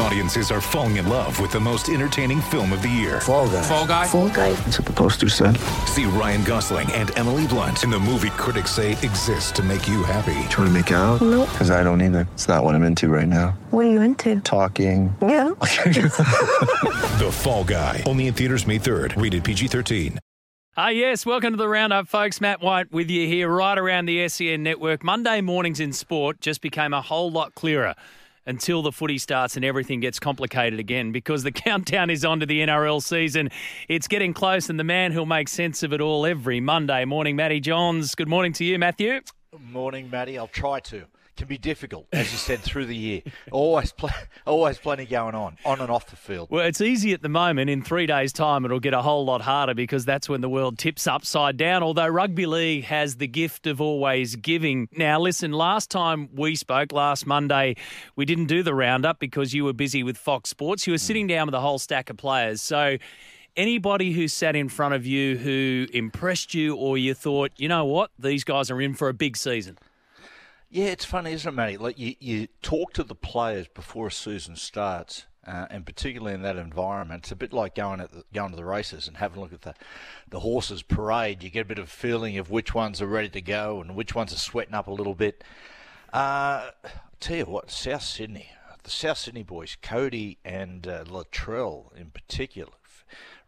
Audiences are falling in love with the most entertaining film of the year. Fall Guy. Fall Guy. Fall Guy. That's what the poster said. See Ryan Gosling and Emily Blunt in the movie critics say exists to make you happy. Trying to make it out? Nope. Because I don't either. It's not what I'm into right now. What are you into? Talking. Yeah. The Fall Guy. Only in theaters May 3rd. Rated PG-13. Yes, welcome to the Roundup, folks. Matt White with you here right around the SEN Network. Monday mornings in sport just became a whole lot clearer until the footy starts and everything gets complicated again, because the countdown is on to the NRL season. It's getting close, and the man who'll make sense of it all every Monday morning, Matty Johns. Good morning to you, Matthew. Morning, Matty. I'll try to. Can be difficult, as you said, through the year. Always plenty going on and off the field. Well, it's easy at the moment. In 3 days' time, it'll get a whole lot harder, because that's when the world tips upside down, although rugby league has the gift of always giving. Now, listen, last time we spoke, last Monday, we didn't do the roundup because you were busy with Fox Sports. You were sitting down with a whole stack of players. So anybody who sat in front of you who impressed you or you thought, you know what, these guys are in for a big season? Yeah, it's funny, isn't it, Matty? Like you talk to the players before a season starts, and particularly in that environment, it's a bit like going to the races and having a look at the horses parade. You get a bit of a feeling of which ones are ready to go and which ones are sweating up a little bit. I tell you what, the South Sydney boys, Cody and Latrell in particular,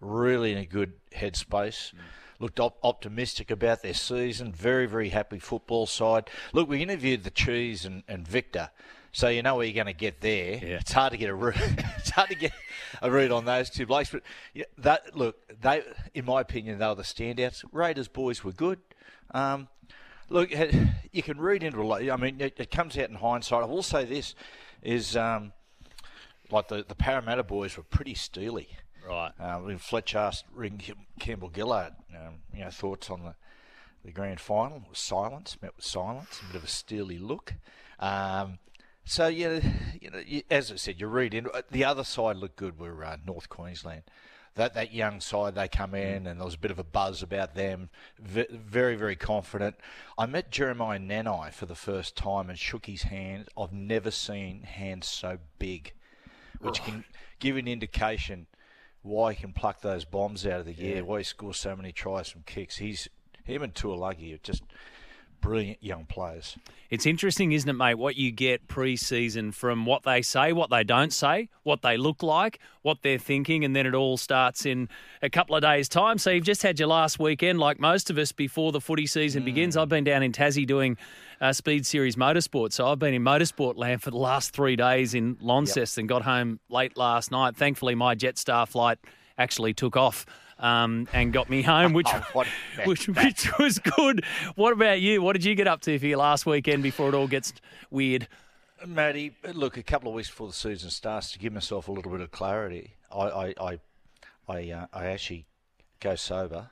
really in a good headspace. Mm. Looked optimistic about their season. Very, very happy football side. Look, we interviewed the Cheese and Victor, so you know where you're going to get there. Yeah. It's hard to get a read. It's hard to get a read on those two blokes, but they, in my opinion, they were the standouts. Raiders boys were good. Look, you can read into a lot. I mean, it comes out in hindsight. I will say this is like the Parramatta boys were pretty steely. Right. Fletch asked Ring Campbell Gillard, thoughts on the grand final. It was silence, met with silence, a bit of a steely look. As I said, you read into it. The other side looked good were North Queensland. That young side, they come in, and there was a bit of a buzz about them. Very, very confident. I met Jeremiah Nanai for the first time and shook his hand. I've never seen hands so big, which can give an indication why he can pluck those bombs out of the air, why he scores so many tries from kicks. Him and Tuilagi are just brilliant young players. It's interesting, isn't it, mate, what you get pre-season from what they say, what they don't say, what they look like, what they're thinking, and then it all starts in a couple of days' time. So you've just had your last weekend, like most of us, before the footy season begins. I've been down in Tassie doing Speed Series Motorsport, so I've been in motorsport land for the last 3 days in Launceston. Yep. Got home late last night. Thankfully, my Jetstar flight actually took off and got me home, which was good. What about you? What did you get up to for your last weekend before it all gets weird? Matty, look, a couple of weeks before the season starts, to give myself a little bit of clarity, I actually go sober.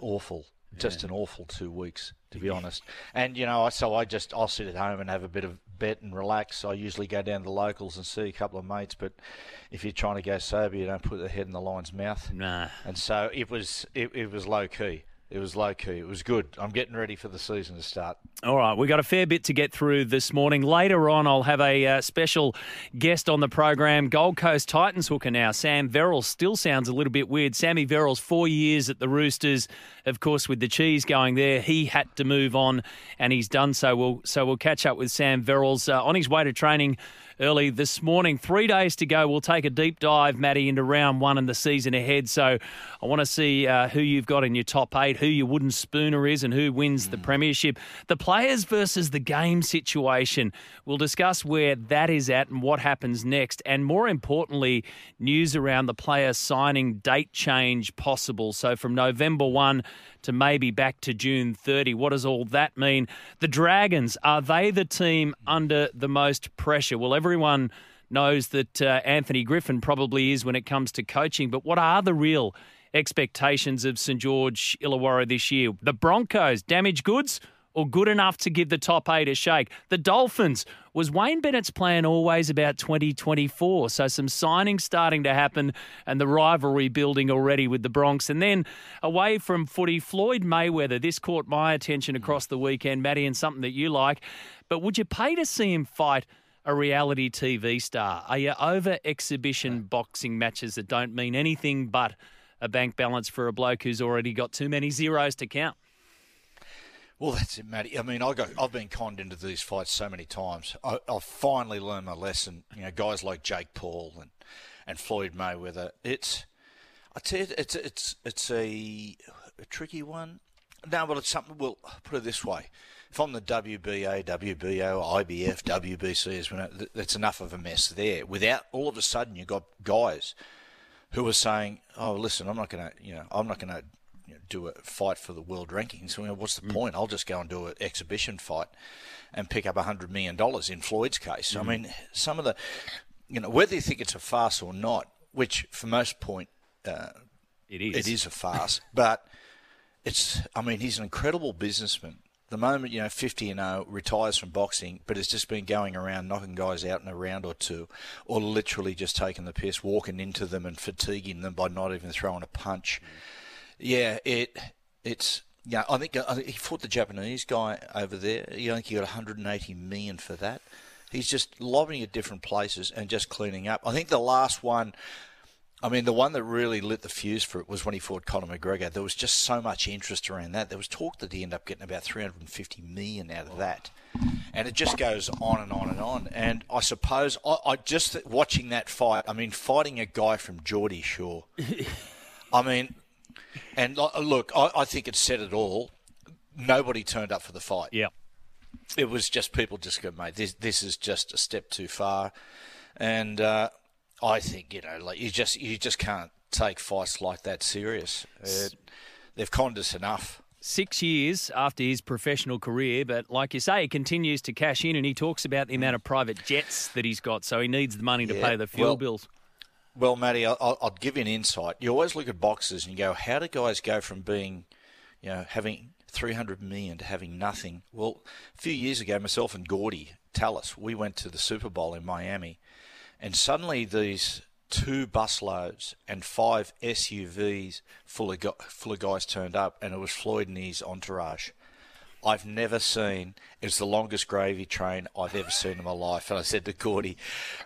Awful. Just an awful 2 weeks, to be honest. And, you know, I'll sit at home and have a bit of bet and relax. I usually go down to the locals and see a couple of mates, but if you're trying to go sober, you don't put the head in the lion's mouth. Nah. And so it was low key. It was low-key. It was good. I'm getting ready for the season to start. All right. We've got a fair bit to get through this morning. Later on, I'll have a special guest on the program. Gold Coast Titans hooker now, Sam Verrills. Still sounds a little bit weird. Sammy Verrills, 4 years at the Roosters. Of course, with the Cheese going there, he had to move on, and he's done so. We'll catch up with Sam Verrills on his way to training early this morning. 3 days to go. We'll take a deep dive, Matty, into round one and the season ahead. So I want to see who you've got in your top eight, who your wooden spooner is, and who wins the premiership. The players versus the game situation. We'll discuss where that is at and what happens next. And more importantly, news around the player signing date change possible. So from November 1 to maybe back to June 30. What does all that mean? The Dragons, are they the team under the most pressure? Well, everyone knows that Anthony Griffin probably is when it comes to coaching, but what are the real expectations of St. George Illawarra this year? The Broncos, damaged goods or good enough to give the top eight a shake. The Dolphins, was Wayne Bennett's plan always about 2024? So some signings starting to happen and the rivalry building already with the Bronx. And then away from footy, Floyd Mayweather. This caught my attention across the weekend, Matty, and something that you like. But would you pay to see him fight a reality TV star? Are you over exhibition boxing matches that don't mean anything but a bank balance for a bloke who's already got too many zeros to count? Well, that's it, Matty. I mean, I've been conned into these fights so many times. I've finally learned my lesson. You know, guys like Jake Paul and Floyd Mayweather. It's a tricky one. No, but it's something. We'll put it this way: if I'm the WBA, WBO, IBF, WBC, that's enough of a mess there. Without all of a sudden, you got guys who are saying, "Oh, listen, I'm not going to." Do a fight for the world rankings. I mean, what's the point? I'll just go and do an exhibition fight and pick up $100 million in Floyd's case. I mean, some of the, whether you think it's a farce or not, which for most point, it is a farce, but he's an incredible businessman. The moment, 50-0, retires from boxing, but has just been going around, knocking guys out in a round or two, or literally just taking the piss, walking into them and fatiguing them by not even throwing a punch. Yeah, I think he fought the Japanese guy over there. I think he got $180 million for that. He's just lobbing at different places and just cleaning up. I think the last one, the one that really lit the fuse for it was when he fought Conor McGregor. There was just so much interest around that. There was talk that he ended up getting about $350 million out of that. And it just goes on and on and on. And I suppose, I just watching that fight, fighting a guy from Geordie Shore, And look, I think it said it all. Nobody turned up for the fight. Yeah, it was just people just go, mate, this is just a step too far. And I think you just can't take fights like that serious. They've conned us enough. 6 years after his professional career, but like you say, he continues to cash in, and he talks about the amount of private jets that he's got, so he needs the money to pay the fuel bills. Well, Matty, I'll give you an insight. You always look at boxers and you go, how do guys go from being, having $300 million to having nothing? Well, a few years ago, myself and Gordy Tallis, we went to the Super Bowl in Miami, and suddenly these 2 busloads and 5 SUVs full of guys turned up, and it was Floyd and his entourage. I've never seen. It's the longest gravy train I've ever seen in my life. And I said to Cordy,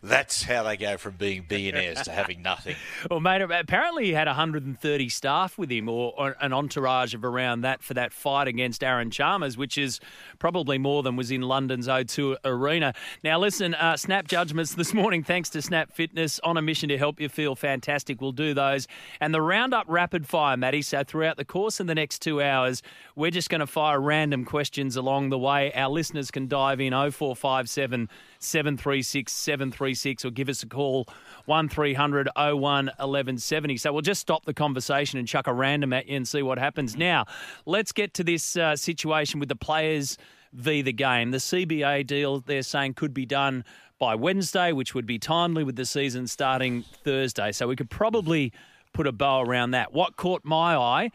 that's how they go from being billionaires to having nothing. Well, mate, apparently he had 130 staff with him or an entourage of around that for that fight against Aaron Chalmers, which is probably more than was in London's O2 Arena. Now, listen, Snap Judgments this morning, thanks to Snap Fitness, on a mission to help you feel fantastic. We'll do those. And the Roundup Rapid Fire, Matty. So throughout the course of the next 2 hours, we're just going to fire random questions along the way. Our listeners can dive in 0457 736 736 or give us a call 1300 01 1170. So we'll just stop the conversation and chuck a random at you and see what happens. Now, let's get to this situation with the players v. the game. The CBA deal, they're saying, could be done by Wednesday, which would be timely with the season starting Thursday. So we could probably put a bow around that. What caught my eye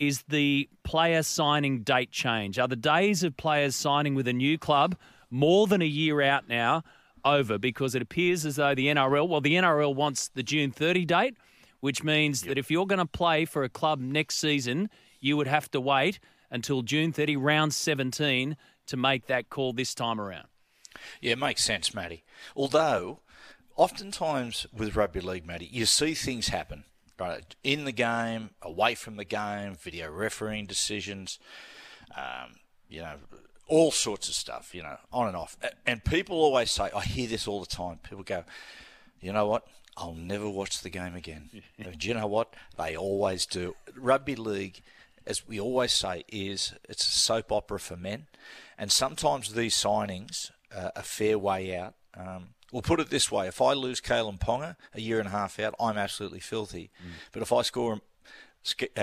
is the player signing date change. Are the days of players signing with a new club more than a year out now over? Because it appears as though the NRL wants the June 30 date, which means that if you're going to play for a club next season, you would have to wait until June 30, round 17, to make that call this time around. Yeah, it makes sense, Matty. Although, oftentimes with rugby league, Matty, you see things happen. Right, in the game, away from the game, video refereeing decisions, all sorts of stuff, on and off. And people always say, I hear this all the time. People go, you know what? I'll never watch the game again. Do you know what? They always do. Rugby league, as we always say, it's a soap opera for men. And sometimes these signings are a fair way out. We'll put it this way. If I lose Kalyn Ponga a year and a half out, I'm absolutely filthy. But if I score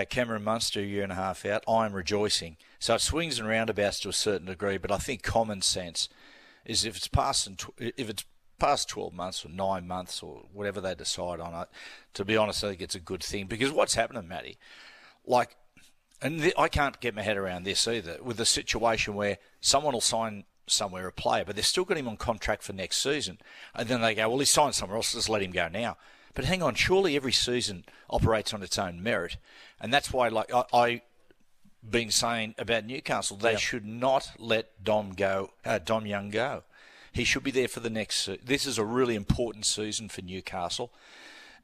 Cameron Munster a year and a half out, I'm rejoicing. So it swings and roundabouts to a certain degree, but I think common sense is if it's past 12 months or 9 months or whatever they decide on it, to be honest, I think it's a good thing. Because what's happening, Matty, like And I can't get my head around this either, with the situation where someone will sign somewhere a player, but they've still got him on contract for next season. And then they go, well, he's signed somewhere else, just let him go now. But hang on, surely every season operates on its own merit. And that's why, like I've been saying about Newcastle, they should not let Dom Young go. He should be there for the next. This is a really important season for Newcastle.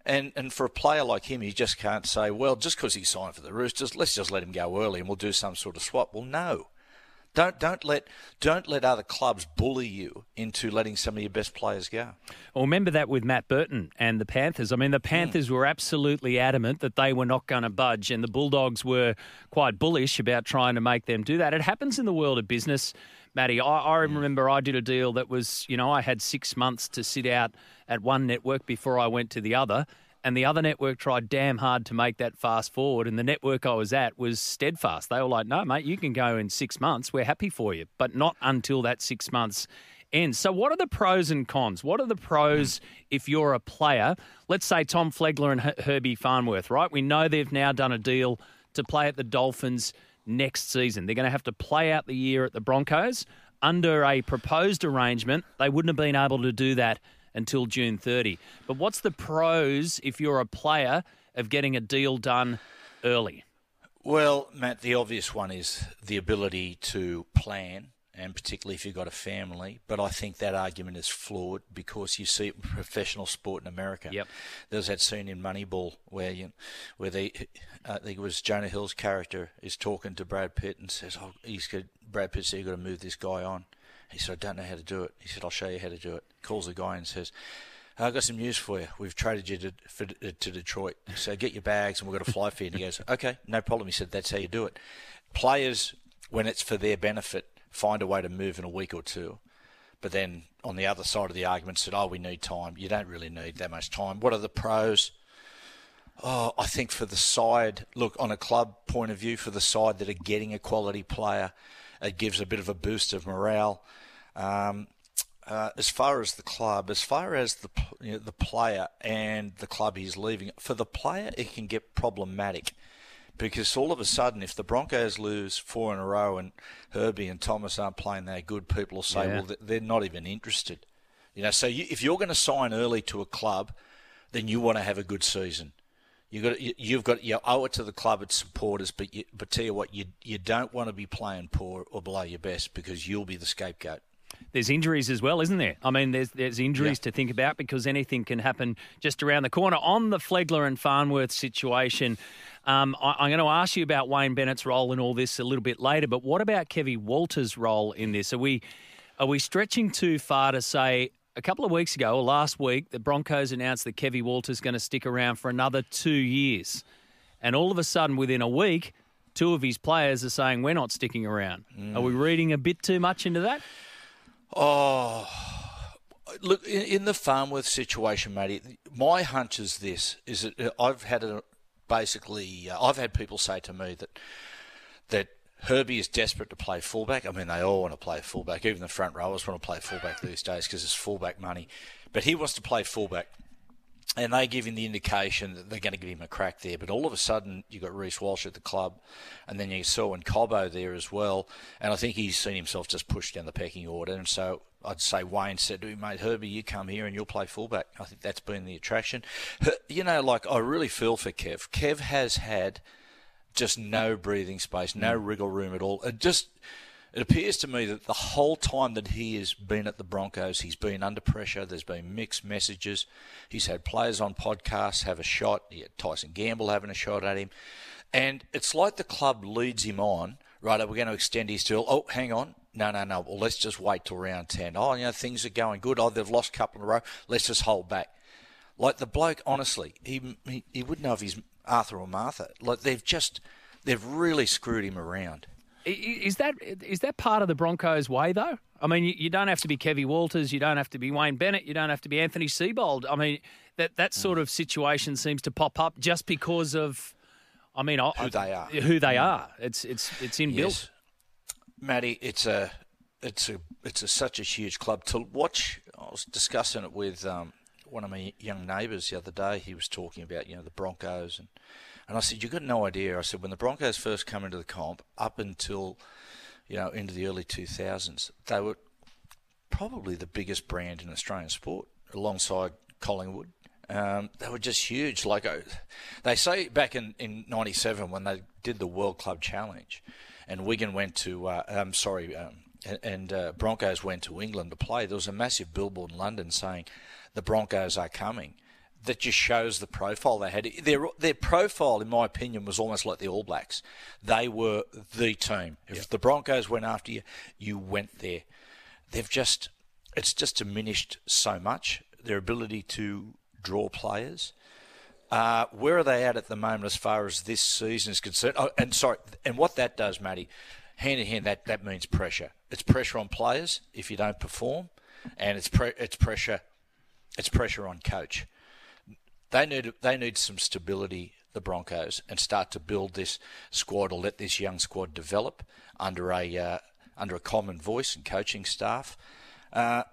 And for a player like him, you just can't say, well, just because he signed for the Roosters, let's just let him go early and we'll do some sort of swap. Well, no. Don't let other clubs bully you into letting some of your best players go. Well, remember that with Matt Burton and the Panthers. I mean, the Panthers were absolutely adamant that they were not going to budge, and the Bulldogs were quite bullish about trying to make them do that. It happens in the world of business, Matty. I remember I did a deal that was, you know, I had 6 months to sit out at one network before I went to the other. And the other network tried damn hard to make that fast forward. And the network I was at was steadfast. They were like, no, mate, you can go in 6 months. We're happy for you. But not until that 6 months ends. So what are the pros and cons? What are the pros if you're a player? Let's say Tom Flegler and Herbie Farnworth, right? We know they've now done a deal to play at the Dolphins next season. They're going to have to play out the year at the Broncos. Under a proposed arrangement, they wouldn't have been able to do that until June 30. But what's the pros, if you're a player, of getting a deal done early? Well, Matt, the obvious one is the ability to plan, and particularly if you've got a family. But I think that argument is flawed because you see it in professional sport in America. Yep. There was that scene in Moneyball where I think it was Jonah Hill's character is talking to Brad Pitt and says, Brad Pitt said, you've got to move this guy on. He said, I don't know how to do it. He said, I'll show you how to do it. Calls the guy and says, I've got some news for you. We've traded you to Detroit. So get your bags and we've got to fly for you. And he goes, okay, no problem. He said, that's how you do it. Players, when it's for their benefit, find a way to move in a week or two. But then on the other side of the argument said, we need time. You don't really need that much time. What are the pros? I think for the side, look, on a club point of view, for the side that are getting a quality player, it gives a bit of a boost of morale. As far as the club, as far as the player and the club he's leaving, for the player it can get problematic because all of a sudden if the Broncos lose 4 in a row and Herbie and Thomas aren't playing that good, people will say, well, they're not even interested. You know, so if you're going to sign early to a club, then you want to have a good season. You owe it to the club, its supporters, but tell you what, you don't want to be playing poor or below your best because you'll be the scapegoat. There's injuries as well, isn't there? I mean, there's injuries to think about because anything can happen just around the corner. On the Flegler and Farnworth situation, I'm going to ask you about Wayne Bennett's role in all this a little bit later, but what about Kevvie Walters' role in this? Are we stretching too far to say, a couple of weeks ago, or last week, the Broncos announced that Kevvie Walters is going to stick around for another 2 years. And all of a sudden, within a week, 2 of his players are saying, we're not sticking around. Are we reading a bit too much into that? Oh, look, in the Farnworth situation, matey, my hunch is this, is that I've had people say to me that Herbie is desperate to play fullback. I mean, they all want to play fullback. Even the front rowers want to play fullback these days because it's fullback money. But he wants to play fullback, and they give him the indication that they're going to give him a crack there. But all of a sudden, you've got Reece Walsh at the club, and then you saw Selwyn Cobbo there as well. And I think he's seen himself just pushed down the pecking order. And so I'd say Wayne said to him, mate, Herbie, you come here and you'll play fullback. I think that's been the attraction. You know, like, I really feel for Kev. Kev has had just no breathing space, no wriggle room at all. It appears to me that the whole time that he has been at the Broncos, he's been under pressure. There's been mixed messages. He's had players on podcasts have a shot. He had Tyson Gamble having a shot at him. And it's like the club leads him on. Right, we're going to extend his deal. Oh, hang on. No. Well, let's just wait till round 10. Oh, you know, things are going good. Oh, they've lost a couple in a row. Let's just hold back. Like, the bloke, honestly, he wouldn't know if he's Arthur or Martha. Like, they've really screwed him around. Is that part of the Broncos' way, though? I mean, you don't have to be Kevvie Walters, you don't have to be Wayne Bennett, you don't have to be Anthony Seibold. I mean, that sort of situation seems to pop up just because of, I mean, who they are. It's inbuilt. Yes. Matty, it's such a huge club to watch. I was discussing it with one of my young neighbours the other day. He was talking about, you know, the Broncos and And I said, you've got no idea. I said, when the Broncos first come into the comp, up until, you know, into the early 2000s, they were probably the biggest brand in Australian sport, alongside Collingwood. They were just huge. Like they say back in 97 when they did the World Club Challenge, and Wigan went to, Broncos went to England to play, there was a massive billboard in London saying, the Broncos are coming. That just shows the profile they had. Their profile, in my opinion, was almost like the All Blacks. They were the team. If the Broncos went after you, you went there. It's just diminished so much, their ability to draw players. Where are they at the moment as far as this season is concerned? And what that does, Matty, hand in hand, that means pressure. It's pressure on players if you don't perform, and it's pressure on coach. They need some stability, the Broncos, and start to build this squad or let this young squad develop under a common voice and coaching staff. The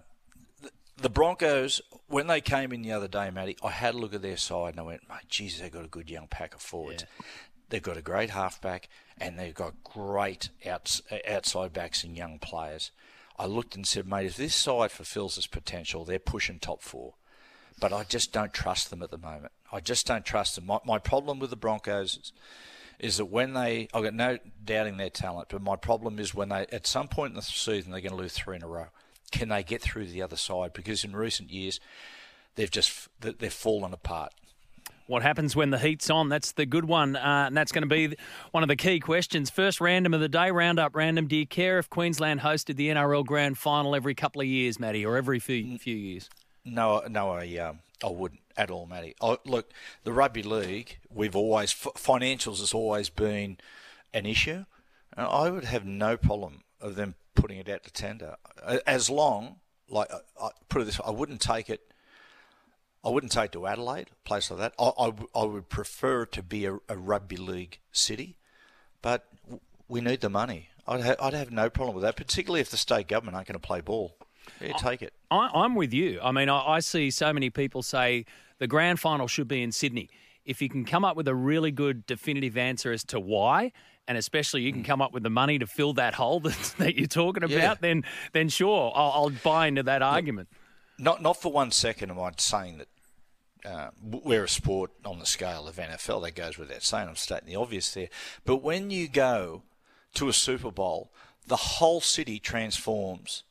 Broncos, when they came in the other day, Matty, I had a look at their side and I went, mate, geez, they've got a good young pack of forwards. Yeah. They've got a great halfback and they've got great outside backs and young players. I looked and said, mate, if this side fulfills its potential, they're pushing top four. But I just don't trust them at the moment. I just don't trust them. My problem with the Broncos is that when they... I've got no doubting their talent, but my problem is when they... At some point in the season, they're going to lose three in a row. Can they get through to the other side? Because in recent years, they've fallen apart. What happens when the heat's on? That's the good one, and that's going to be one of the key questions. First random of the day, roundup random. Do you care if Queensland hosted the NRL Grand Final every couple of years, Matty, or every few years? No, I wouldn't at all, Matty. Look, the rugby league, we've always financials has always been an issue. I would have no problem of them putting it out to tender, as long, like I put it this way, I wouldn't take it. I wouldn't take to Adelaide, a place like that. I would prefer it to be a rugby league city, but we need the money. I'd have no problem with that, particularly if the state government aren't going to play ball. Yeah, take it. I'm with you. I mean, I see so many people say the grand final should be in Sydney. If you can come up with a really good definitive answer as to why, and especially you can come up with the money to fill that hole that you're talking about, then sure, I'll buy into that argument. Not for 1 second am I saying that we're a sport on the scale of NFL. That goes without saying. I'm stating the obvious there. But when you go to a Super Bowl, the whole city transforms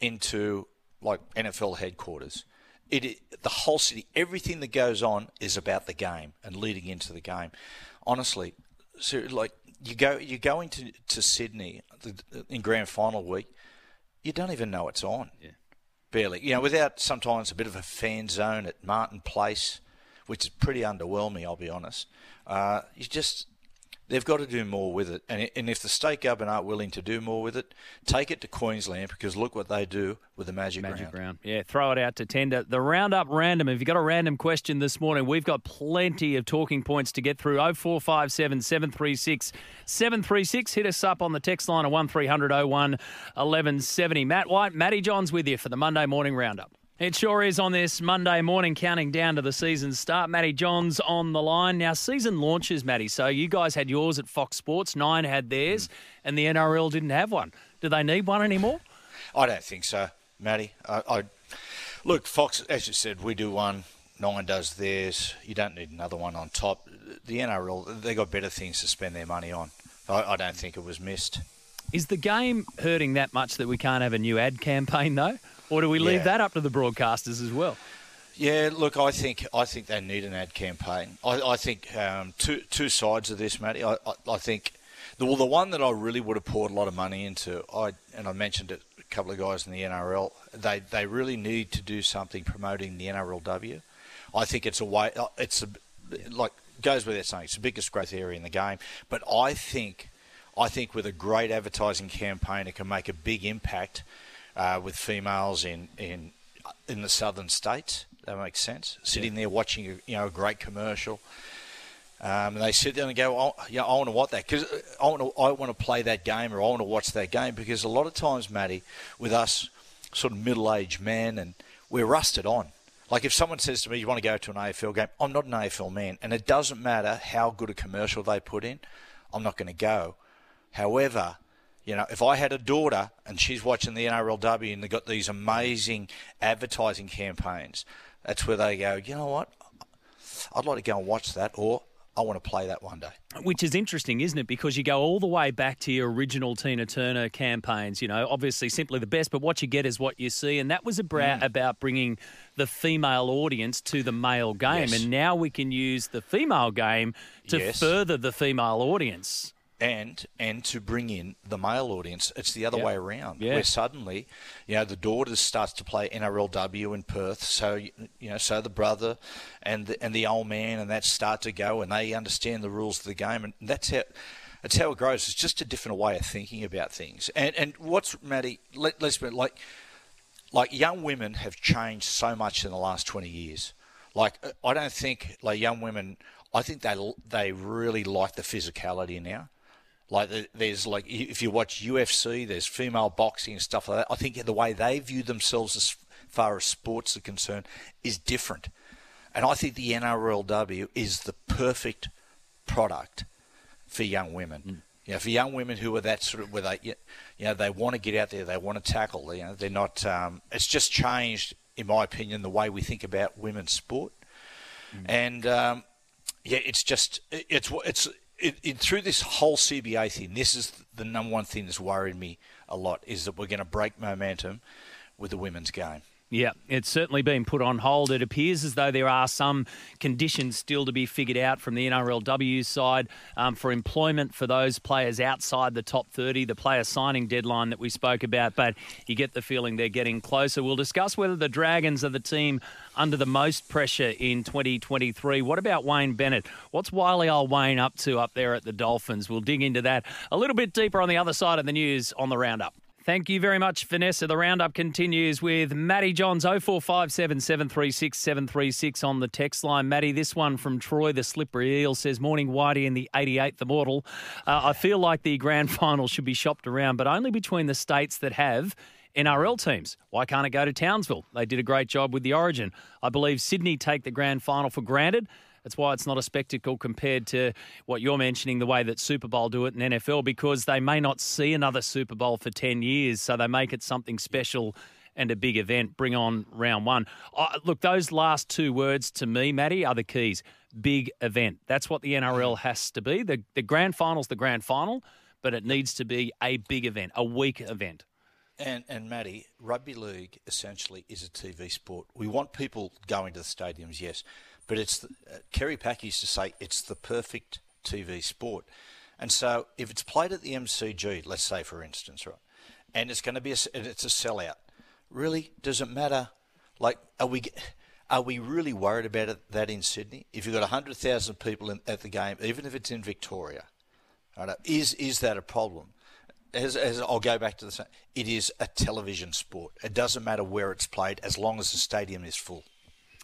into like NFL headquarters. The whole city, everything that goes on is about the game and leading into the game. Honestly, so like you go into Sydney in grand final week, you don't even know it's on. Yeah. Barely, you know, without sometimes a bit of a fan zone at Martin Place, which is pretty underwhelming. I'll be honest. They've got to do more with it. And if the state government aren't willing to do more with it, take it to Queensland, because look what they do with the Magic Round. Yeah, throw it out to tender. The Roundup Random. If you've got a random question this morning, we've got plenty of talking points to get through. 0457 736 736. Hit us up on the text line at 1300 01 1170. Matt White, Matty Johns with you for the Monday Morning Roundup. It sure is on this Monday morning, counting down to the season's start. Matty Johns on the line. Now, season launches, Matty. So you guys had yours at Fox Sports. Nine had theirs, and the NRL didn't have one. Do they need one anymore? I don't think so, Matty. Look, Fox, as you said, we do one. Nine does theirs. You don't need another one on top. The NRL, they got better things to spend their money on. I don't think it was missed. Is the game hurting that much that we can't have a new ad campaign, though? Or do we leave that up to the broadcasters as well? Yeah, look, I think they need an ad campaign. I think two sides of this, Matty. I think the one that I really would have poured a lot of money into, and I mentioned it, a couple of guys in the NRL, they really need to do something promoting the NRLW. I think it's a way. Like goes without saying, it's the biggest growth area in the game. But I think with a great advertising campaign, it can make a big impact. With females in the southern states, that makes sense. Sitting there watching a great commercial, and they sit there and go, I want to watch that because I want to play that game, or I want to watch that game, because a lot of times, Matty, with us sort of middle-aged men, and we're rusted on. Like if someone says to me, you want to go to an AFL game, I'm not an AFL man, and it doesn't matter how good a commercial they put in, I'm not going to go. However, you know, if I had a daughter and she's watching the NRLW and they've got these amazing advertising campaigns, that's where they go, you know what, I'd like to go and watch that, or I want to play that one day. Which is interesting, isn't it? Because you go all the way back to your original Tina Turner campaigns, you know, obviously Simply the Best, but what you get is what you see. And that was about bringing the female audience to the male game. Yes. And now we can use the female game to further the female audience. And to bring in the male audience. It's the other way around, where suddenly, you know, the daughter starts to play NRLW in Perth, so, you know, so the brother and the old man and that start to go, and they understand the rules of the game, and that's how it grows. It's just a different way of thinking about things. And what's, Matty, let's be like young women have changed so much in the last 20 years. Like, I don't think, like, young women, I think they really like the physicality now. Like, there's, like, if you watch UFC, there's female boxing and stuff like that. I think the way they view themselves as far as sports are concerned is different. And I think the NRLW is the perfect product for young women. Mm. You know, for young women who are that sort of, where they, you know, they want to get out there, they want to tackle. You know, they're not, it's just changed, in my opinion, the way we think about women's sport. Mm. And, through this whole CBA thing, this is the number one thing that's worried me a lot, is that we're going to break momentum with the women's game. Yeah, it's certainly been put on hold. It appears as though there are some conditions still to be figured out from the NRLW side for employment for those players outside the top 30, the player signing deadline that we spoke about, but you get the feeling they're getting closer. We'll discuss whether the Dragons are the team under the most pressure in 2023. What about Wayne Bennett? What's wily old Wayne up to up there at the Dolphins? We'll dig into that a little bit deeper on the other side of the news on the Roundup. Thank you very much, Vanessa. The Roundup continues with Matty Johns, 0457 736 736 on the text line. Matty, this one from Troy, the Slippery Eel, says, morning, Whitey and the 88th Immortal. I feel like the grand final should be shopped around, but only between the states that have NRL teams. Why can't it go to Townsville? They did a great job with the Origin. I believe Sydney take the grand final for granted. That's why it's not a spectacle compared to what you're mentioning, the way that Super Bowl do it in NFL, because they may not see another Super Bowl for 10 years, so they make it something special and a big event. Bring on round one. Look, those last two words to me, Matty, are the keys. Big event. That's what the NRL has to be. The grand final's the grand final, but it needs to be a big event, a week event. And Matty, rugby league essentially is a TV sport. We want people going to the stadiums, yes. But it's Kerry Pack used to say it's the perfect TV sport. And so if it's played at the MCG, let's say, for instance, right, and it's going to be it's a sellout, really, does it matter? Like, are we really worried about that in Sydney? If you've got 100,000 people at the game, even if it's in Victoria, right, is that a problem? As I'll go back to the same, it is a television sport. It doesn't matter where it's played as long as the stadium is full.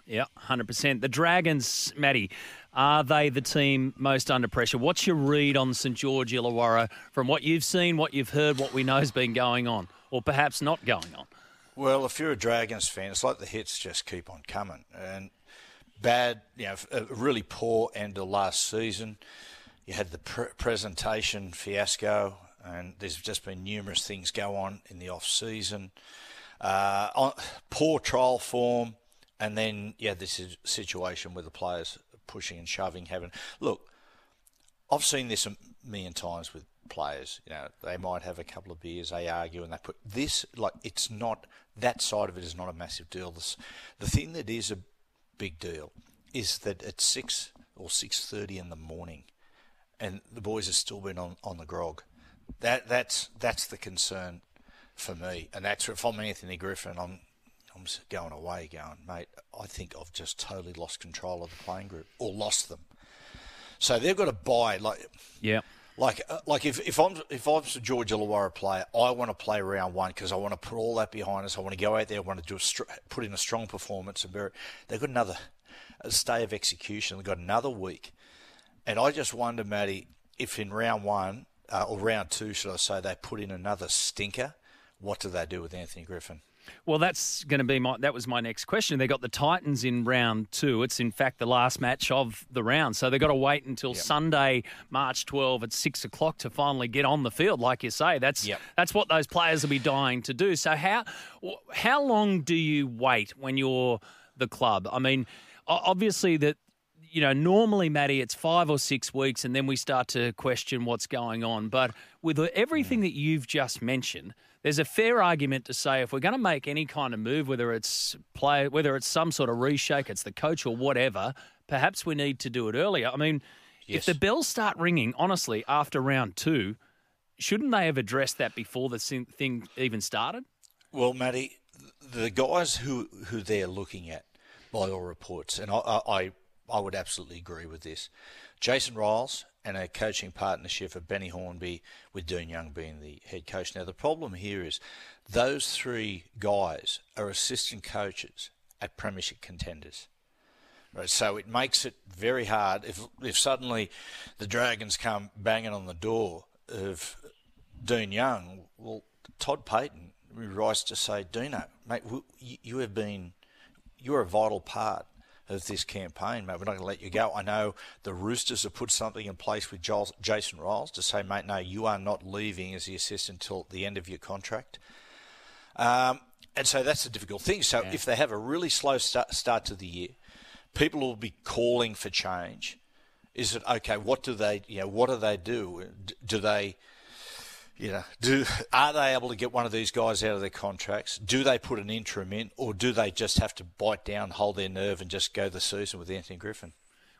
Yeah, 100%. The Dragons, Matty, are they the team most under pressure? What's your read on St. George Illawarra from what you've seen, what you've heard, what we know has been going on, or perhaps not going on? Well, if you're a Dragons fan, it's like the hits just keep on coming. And bad, you know, a really poor end of last season. You had the presentation fiasco, and there's just been numerous things go on in the off-season. Poor trial form. And then, this is a situation where the players pushing and shoving happen. Look, I've seen this a million times with players. You know, they might have a couple of beers, they argue, and they put this, like, it's not, that side of it is not a massive deal. The thing that is a big deal is that at 6 or 6:30 in the morning, and the boys have still been on the grog. That's the concern for me. And that's, if I'm Anthony Griffin, I'm going away going, mate, I think I've just totally lost control of the playing group, or lost them. So they've got to buy, if I'm a George Illawarra player, I want to play round one because I want to put all that behind us. I want to go out there, I want to do put in a strong performance. And they've got another stay of execution. They've got another week. And I just wonder, Matty, if in round one, or round two, should I say, they put in another stinker, what do they do with Anthony Griffin? Well, that's going to be that was my next question. They got the Titans in round two. It's in fact the last match of the round, so they've got to wait until Sunday, March 12 at 6 o'clock to finally get on the field. Like you say, that's what those players will be dying to do. So how long do you wait when you're the club? I mean, obviously that. You know, normally, Matty, it's 5 or 6 weeks and then we start to question what's going on. But with everything that you've just mentioned, there's a fair argument to say if we're going to make any kind of move, whether it's some sort of reshake, it's the coach or whatever, perhaps we need to do it earlier. I mean, if the bells start ringing, honestly, after round two, shouldn't they have addressed that before the thing even started? Well, Matty, the guys who they're looking at, by all reports, and I would absolutely agree with this. Jason Riles and a coaching partnership of Benny Hornby with Dean Young being the head coach. Now, the problem here is those three guys are assistant coaches at premiership contenders. Right? So it makes it very hard if suddenly the Dragons come banging on the door of Dean Young. Well, Todd Payton rises to say, Dino, mate, you're a vital part of this campaign, mate. We're not going to let you go. I know the Roosters have put something in place with Jason Riles to say, mate, no, you are not leaving as the assistant until the end of your contract. And so that's the difficult thing. So if they have a really slow start to the year, people will be calling for change. Is it, okay, what do they do? Do they... are they able to get one of these guys out of their contracts? Do they put an interim in, or do they just have to bite down, hold their nerve, and just go the season with Anthony Griffin?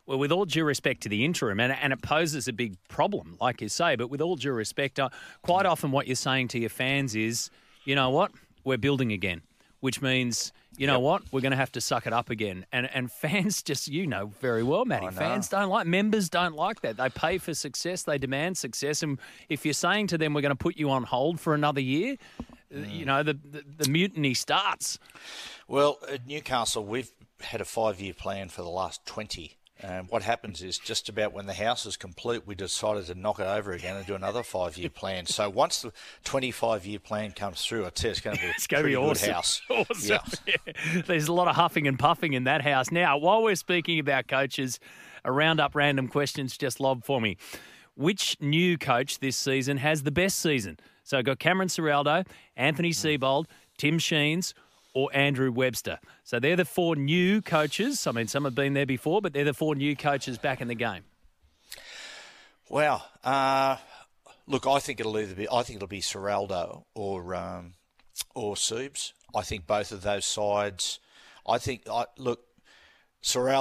Well, with all due respect to the interim, and it poses a big problem, like you say, but with all due respect, quite often what you're saying to your fans is, you know what, we're building again, which means... You know what? We're going to have to suck it up again. And fans just, you know very well, Matty, members don't like that. They pay for success. They demand success. And if you're saying to them, we're going to put you on hold for another year, you know, the mutiny starts. Well, at Newcastle, we've had a 5-year plan for the last 20. And what happens is just about when the house is complete, we decided to knock it over again and do another 5-year plan. So once the 25-year plan comes through, I tell you, it's going to be a awesome. Good house. Awesome. Yeah. Yeah. There's a lot of huffing and puffing in that house. Now, while we're speaking about coaches, a roundup random questions just lobbed for me. Which new coach this season has the best season? So I've got Cameron Ciraldo, Anthony Seibold, Tim Sheens, or Andrew Webster. So they're the four new coaches. I mean, some have been there before, but they're the four new coaches back in the game. Wow. Look, I think it'll be Ciraldo or Seibs. I think both of those sides. Ciraldo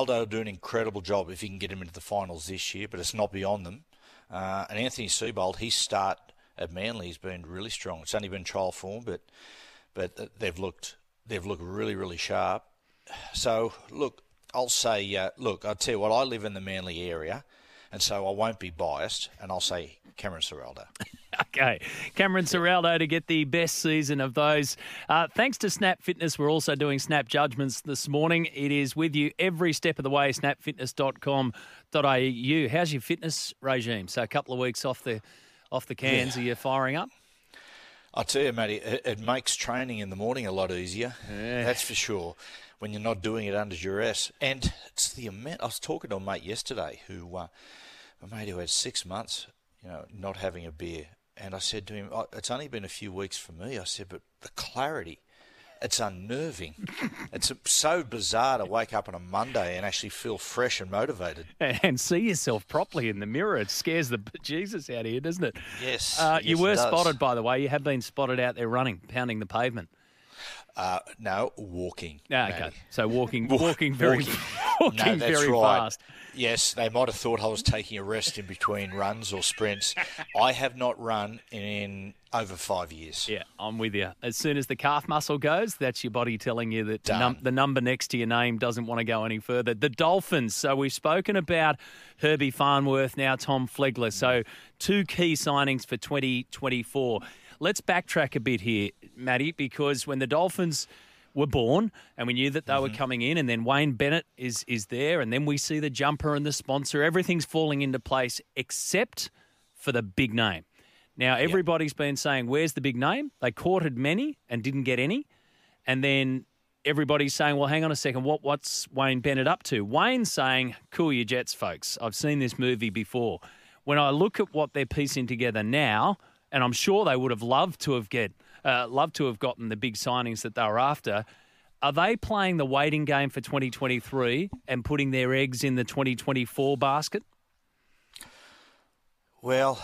will do an incredible job if he can get him into the finals this year, but it's not beyond them. And Anthony Seibold, his start at Manly has been really strong. It's only been trial form, but they've looked really, really sharp. So, look, I'll tell you what, I live in the Manly area, and so I won't be biased, and I'll say Cameron Ciraldo. Okay, Cameron Ciraldo to get the best season of those. Thanks to Snap Fitness, we're also doing Snap Judgments this morning. It is with you every step of the way, snapfitness.com.au. How's your fitness regime? So a couple of weeks off the cans, are you firing up? I tell you, Matty, it makes training in the morning a lot easier. Yeah. That's for sure, when you're not doing it under duress. And it's the amount... I was talking to a mate yesterday who had 6 months, you know, not having a beer. And I said to him, it's only been a few weeks for me. I said, but the clarity, it's unnerving. It's so bizarre to wake up on a Monday and actually feel fresh and motivated. And see yourself properly in the mirror. It scares the bejesus out of you, doesn't it? Yes. You were spotted, by the way. You have been spotted out there running, pounding the pavement. No, walking. Okay. So walking very fast. Yes, they might have thought I was taking a rest in between runs or sprints. I have not run in over 5 years. Yeah, I'm with you. As soon as the calf muscle goes, that's your body telling you that the number next to your name doesn't want to go any further. The Dolphins. So we've spoken about Herbie Farnworth, now Tom Flegler. So two key signings for 2024. Let's backtrack a bit here, Matty, because when the Dolphins were born and we knew that they were coming in, and then Wayne Bennett is there, and then we see the jumper and the sponsor, everything's falling into place except for the big name. Now, everybody's been saying, where's the big name? They courted many and didn't get any. And then everybody's saying, well, hang on a second, what's Wayne Bennett up to? Wayne's saying, cool your jets, folks. I've seen this movie before. When I look at what they're piecing together now, and I'm sure they would have loved to have gotten the big signings that they were after, are they playing the waiting game for 2023 and putting their eggs in the 2024 basket? Well,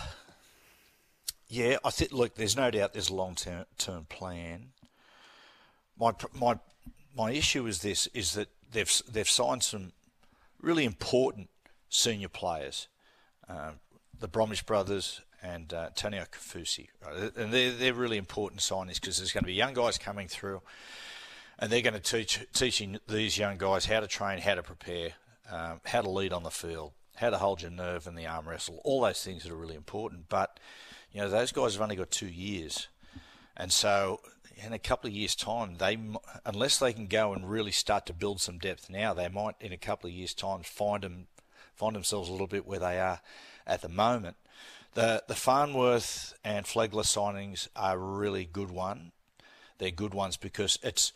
yeah, I think, look, there's no doubt there's a long-term plan. My issue is this, is that they've signed some really important senior players, the Bromwich brothers and Tony Okufusi, right? And they're really important signings because there's going to be young guys coming through, and they're going to teaching these young guys how to train, how to prepare, how to lead on the field, how to hold your nerve in the arm wrestle, all those things that are really important. But, you know, those guys have only got 2 years. And so in a couple of years' time, unless they can go and really start to build some depth now, they might in a couple of years' time find themselves a little bit where they are at the moment. The Farnworth and Flegler signings are a really good one. They're good ones because it's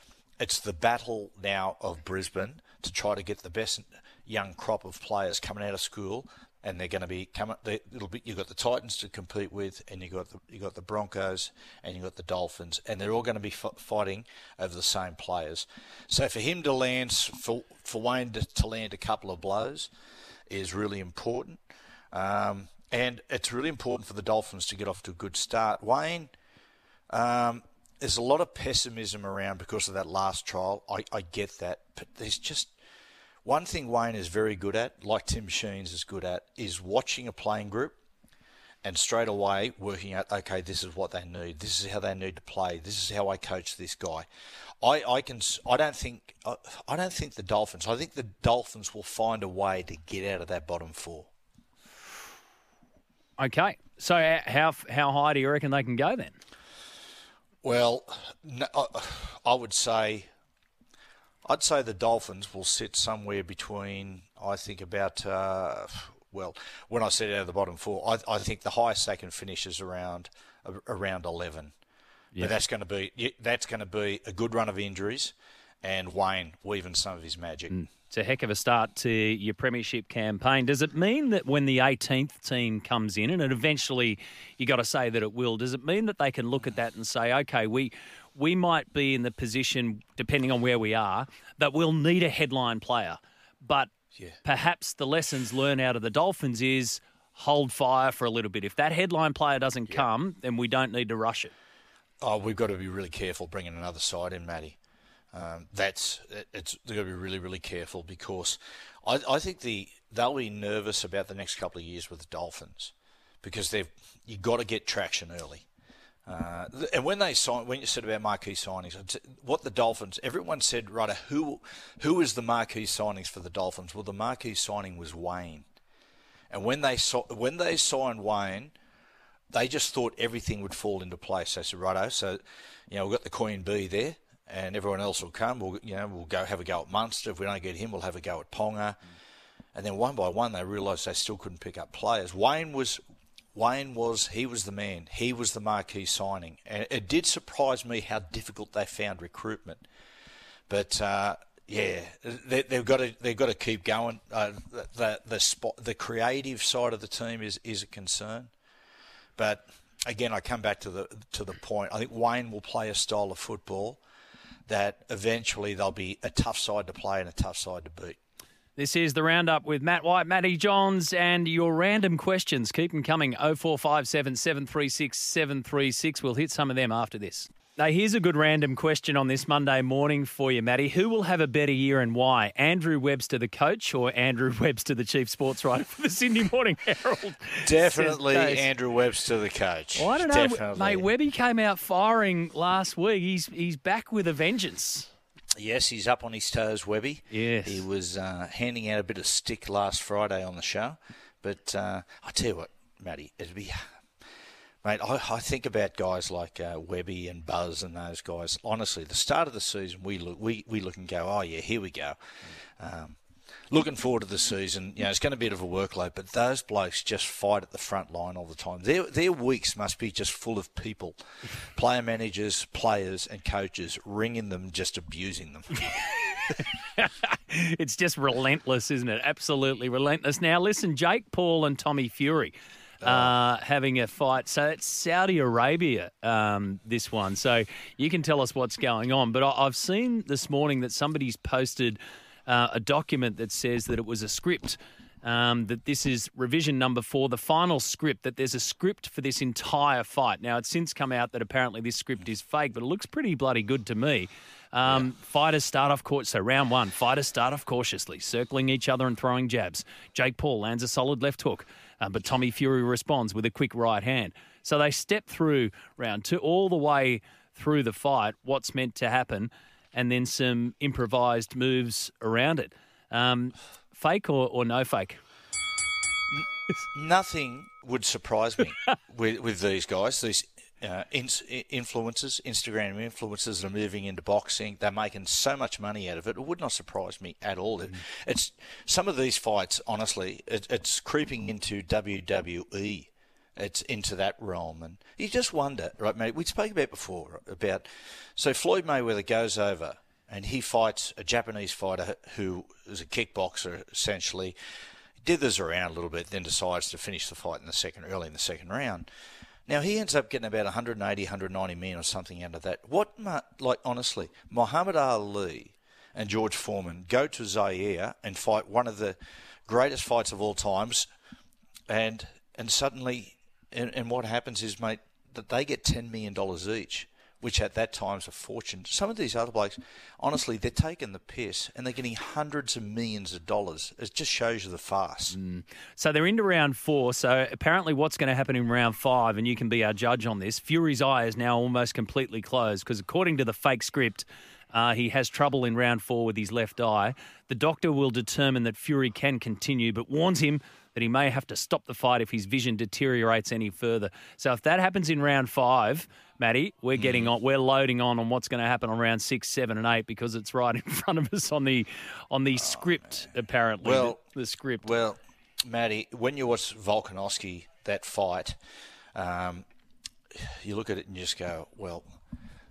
the battle now of Brisbane to try to get the best young crop of players coming out of school, and they're going to be coming. You've got the Titans to compete with, and you've got the Broncos, and you've got the Dolphins, and they're all going to be fighting over the same players. So for him to land, for Wayne to land a couple of blows, is really important. And it's really important for the Dolphins to get off to a good start. Wayne, there's a lot of pessimism around because of that last trial. I get that. But there's just one thing Wayne is very good at, like Tim Sheens is good at, is watching a playing group and straight away working out, okay, this is what they need. This is how they need to play. This is how I coach this guy. I think the Dolphins will find a way to get out of that bottom four. Okay, so how high do you reckon they can go then? Well, no, I'd say the Dolphins will sit somewhere between, I think about, when I said out of the bottom four, I think the highest they can finish is around 11. Yeah. But that's going to be a good run of injuries, and Wayne weaving some of his magic. Mm. It's a heck of a start to your premiership campaign. Does it mean that when the 18th team comes in, and it eventually you got to say that it will, does it mean that they can look at that and say, okay, we might be in the position, depending on where we are, that we'll need a headline player. But perhaps the lessons learned out of the Dolphins is hold fire for a little bit. If that headline player doesn't come, then we don't need to rush it. Oh, we've got to be really careful bringing another side in, Matty. They've got to be really, really careful because I think they'll be nervous about the next couple of years with the Dolphins because you've got to get traction early. And when you said about marquee signings, what the Dolphins, everyone said, right, who is the marquee signings for the Dolphins? Well, the marquee signing was Wayne, and when they signed Wayne, they just thought everything would fall into place. They said, righto, so you know we've got the Queen Bee there. And everyone else will come. We'll go have a go at Munster. If we don't get him, we'll have a go at Ponga. And then one by one, they realised they still couldn't pick up players. He was the man. He was the marquee signing. And it did surprise me how difficult they found recruitment. But they've got to keep going. The creative side of the team is a concern, but again, I come back to the point. I think Wayne will play a style of football that eventually they'll be a tough side to play and a tough side to beat. This is the Roundup with Matt White, Matty Johns, and your random questions. Keep them coming, 0457 736 736. We'll hit some of them after this. Now, here's a good random question on this Monday morning for you, Matty. Who will have a better year and why? Andrew Webster, the coach, or Andrew Webster, the chief sports writer for the Sydney Morning Herald? Definitely Andrew Webster, the coach. Well, I don't know, mate. Webby came out firing last week. He's back with a vengeance. Yes, he's up on his toes, Webby. Yes. He was handing out a bit of stick last Friday on the show. But I tell you what, Matty, it'd be... Mate, I think about guys like Webby and Buzz and those guys. Honestly, the start of the season, we look and go, oh, yeah, here we go. looking forward to the season. You know, it's going to be a bit of a workload, but those blokes just fight at the front line all the time. Their weeks must be just full of people, player managers, players and coaches ringing them, just abusing them. It's just relentless, isn't it? Absolutely relentless. Now, listen, Jake Paul and Tommy Fury having a fight. So it's Saudi Arabia, this one. So you can tell us what's going on. But I've seen this morning that somebody's posted a document that says that it was a script, that this is revision number 4, the final script, that there's a script for this entire fight. Now, it's since come out that apparently this script is fake, but it looks pretty bloody good to me. Yeah. Fighters start off court. So round one, fighters start off cautiously, circling each other and throwing jabs. Jake Paul lands a solid left hook, but Tommy Fury responds with a quick right hand. So they step through round 2 all the way through the fight, what's meant to happen, and then some improvised moves around it. Fake or no fake? Nothing would surprise me with these guys, these influencers, Instagram influencers that are moving into boxing. They're making so much money out of it. It would not surprise me at all. It's some of these fights, honestly, it's creeping into WWE. It's into that realm. And you just wonder, right, mate, we spoke about before, about, so Floyd Mayweather goes over and he fights a Japanese fighter who is a kickboxer, essentially, dithers around a little bit, then decides to finish the fight early in the second round. Now, he ends up getting about 180, 190 million or something out of that. Honestly, Muhammad Ali and George Foreman go to Zaire and fight one of the greatest fights of all times, and suddenly, and what happens is, mate, that they get $10 million each, which at that time's a fortune. Some of these other blokes, honestly, they're taking the piss and they're getting hundreds of millions of dollars. It just shows you the farce. Mm. So they're into round 4. So apparently what's going to happen in round 5, and you can be our judge on this, Fury's eye is now almost completely closed because according to the fake script, he has trouble in round 4 with his left eye. The doctor will determine that Fury can continue but warns him that he may have to stop the fight if his vision deteriorates any further. So if that happens in round 5, Matty, we're getting on. We're loading on what's going to happen on round 6, 7, and 8 because it's right in front of us on the script. Man. Apparently, well, the script. Well, Matty, when you watch Volkanovski that fight, you look at it and you just go, well,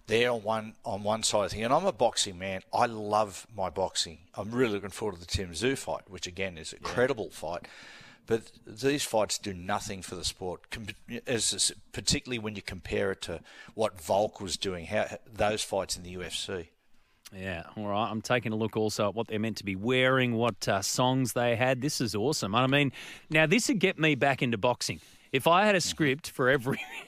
they're on one side of the thing. And I'm a boxing man. I love my boxing. I'm really looking forward to the Tim Tszyu fight, which again is an incredible fight. But these fights do nothing for the sport, particularly when you compare it to what Volk was doing, how those fights in the UFC. Yeah, all right. I'm taking a look also at what they're meant to be wearing, what songs they had. This is awesome. I mean, now this would get me back into boxing. If I had a script for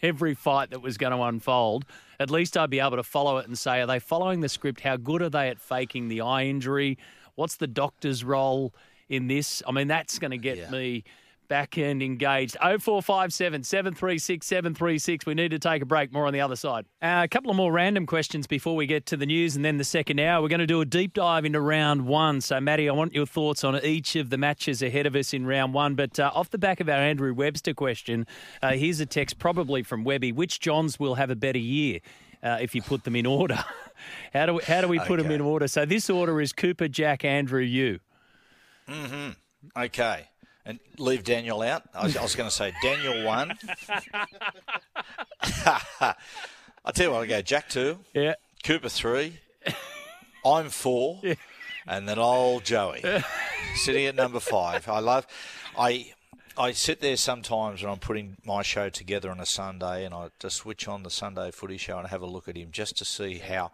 every fight that was going to unfold, at least I'd be able to follow it and say, are they following the script? How good are they at faking the eye injury? What's the doctor's role in this? I mean, that's going to get me back and engaged. 0457 736 736. We need to take a break. More on the other side. A couple of more random questions before we get to the news and then the second hour. We're going to do a deep dive into round 1. So, Matty, I want your thoughts on each of the matches ahead of us in round 1. But off the back of our Andrew Webster question, here's a text probably from Webby. Which Johns will have a better year if you put them in order? How do we put them in order? So this order is Cooper, Jack, Andrew, you. Mm-hmm. Okay. And leave Daniel out. I was going to say Daniel 1. I'll tell you what, I'll go Jack 2. Yeah. Cooper 3. I'm 4. Yeah. And then old Joey sitting at number 5. I sit there sometimes when I'm putting my show together on a Sunday and I just switch on the Sunday footy show and have a look at him just to see how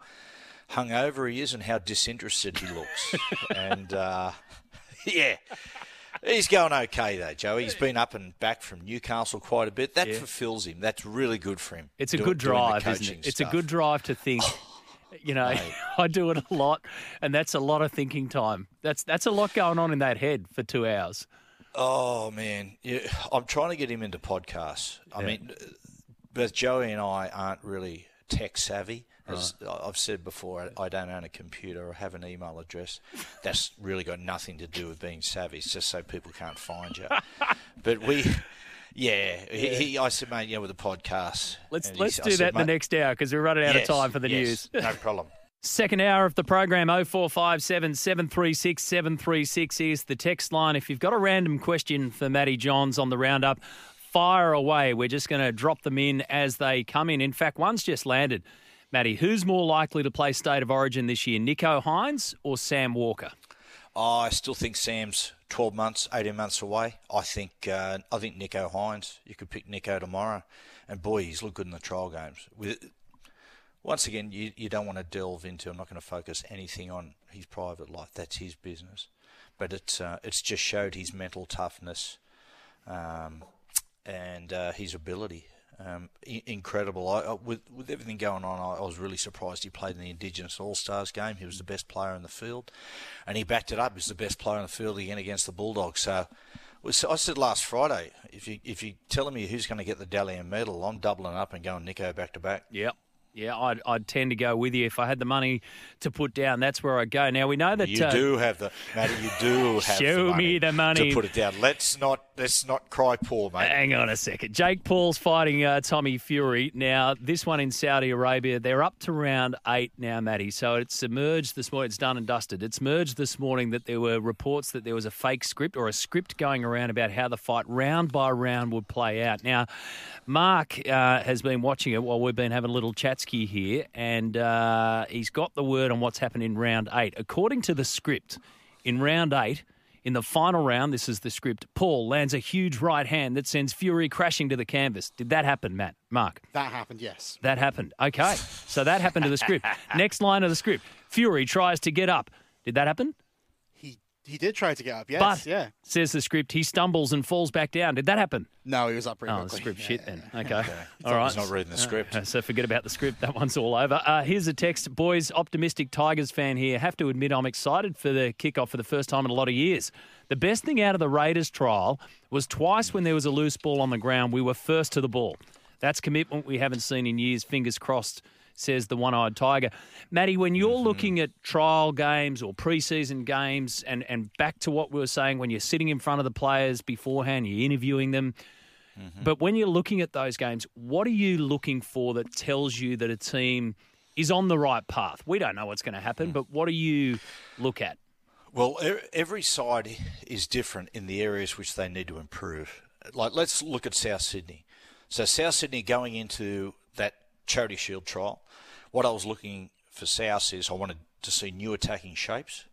hungover he is and how disinterested he looks. And... yeah, he's going okay though, Joey. He's been up and back from Newcastle quite a bit. That fulfills him. That's really good for him. It's a good drive, isn't it? It's a good drive to think, you know, mate. I do it a lot, and that's a lot of thinking time. That's a lot going on in that head for 2 hours. Oh, man. Yeah, I'm trying to get him into podcasts. I mean, both Joey and I aren't really tech savvy. As I've said before, I don't own a computer or have an email address. That's really got nothing to do with being savvy. It's just so people can't find you. But I said, mate, with the podcast. Let's do that in the next hour because we're running out of time for the news. No problem. Second hour of the program, 0457 736 736 is the text line. If you've got a random question for Matty Johns on the roundup, fire away. We're just going to drop them in as they come in. In fact, one's just landed. Matty, who's more likely to play State of Origin this year, Nicho Hynes or Sam Walker? Oh, I still think Sam's 12 months, 18 months away. I think Nicho Hynes. You could pick Nicho tomorrow. And, boy, he's looked good in the trial games. Once again, you don't want to delve into, I'm not going to focus anything on his private life. That's his business. But it's just showed his mental toughness and his ability. Incredible. With everything going on, I was really surprised he played in the Indigenous All-Stars game. He was the best player in the field. And he backed it up. He was the best player in the field again against the Bulldogs. So I said last Friday, if you're telling me who's going to get the Dalian medal, I'm doubling up and going Nicho back-to-back. Yep. Yeah, I'd tend to go with you. If I had the money to put down, that's where I go. Now, we know that... You do have the money. Show me the money. To put it down. Let's not cry poor, mate. Hang on a second. Jake Paul's fighting Tommy Fury. Now, this one in Saudi Arabia, they're up to round 8 now, Matty. So it's emerged this morning. It's done and dusted. It's emerged this morning that there were reports that there was a fake script or a script going around about how the fight round by round would play out. Now, Mark has been watching it while we've been having a little chats here, and he's got the word on what's happened in round 8. According to the script, in round 8, in the final round, this is the script, Paul lands a huge right hand that sends Fury crashing to the canvas. Did that happen, Mark? That happened, yes. That happened. Okay. So that happened to the script. Next line of the script, Fury tries to get up. Did that happen? He did try to get up, yes. But, yeah. Says the script, he stumbles and falls back down. Did that happen? No, he was up pretty quickly. Oh, the script shit then. Okay. All right. He's not reading the script. So forget about the script. That one's all over. Here's a text. Boys, optimistic Tigers fan here. Have to admit I'm excited for the kickoff for the first time in a lot of years. The best thing out of the Raiders trial was twice when there was a loose ball on the ground, we were first to the ball. That's commitment we haven't seen in years. Fingers crossed. Says the one-eyed tiger. Matty, when you're looking at trial games or pre-season games and back to what we were saying, when you're sitting in front of the players beforehand, you're interviewing them, but when you're looking at those games, what are you looking for that tells you that a team is on the right path? We don't know what's going to happen, but what do you look at? Well, every side is different in the areas which they need to improve. Like, let's look at South Sydney. So South Sydney going into that Charity Shield trial, what I was looking for South is I wanted to see new attacking shapes,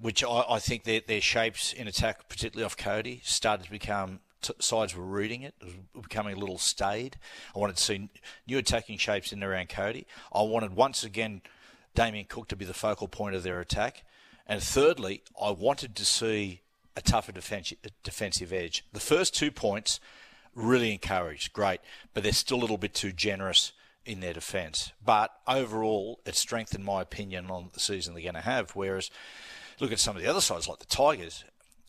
which I think their shapes in attack, particularly off Cody, started to become, sides were reading it. It was becoming a little staid. I wanted to see new attacking shapes in and around Cody. I wanted, once again, Damien Cook to be the focal point of their attack. And thirdly, I wanted to see a tougher defensive edge. The first 2 points really encouraged, great, but they're still a little bit too generous in their defence. But overall, it strengthened my opinion on the season they're going to have. Whereas, look at some of the other sides, like the Tigers,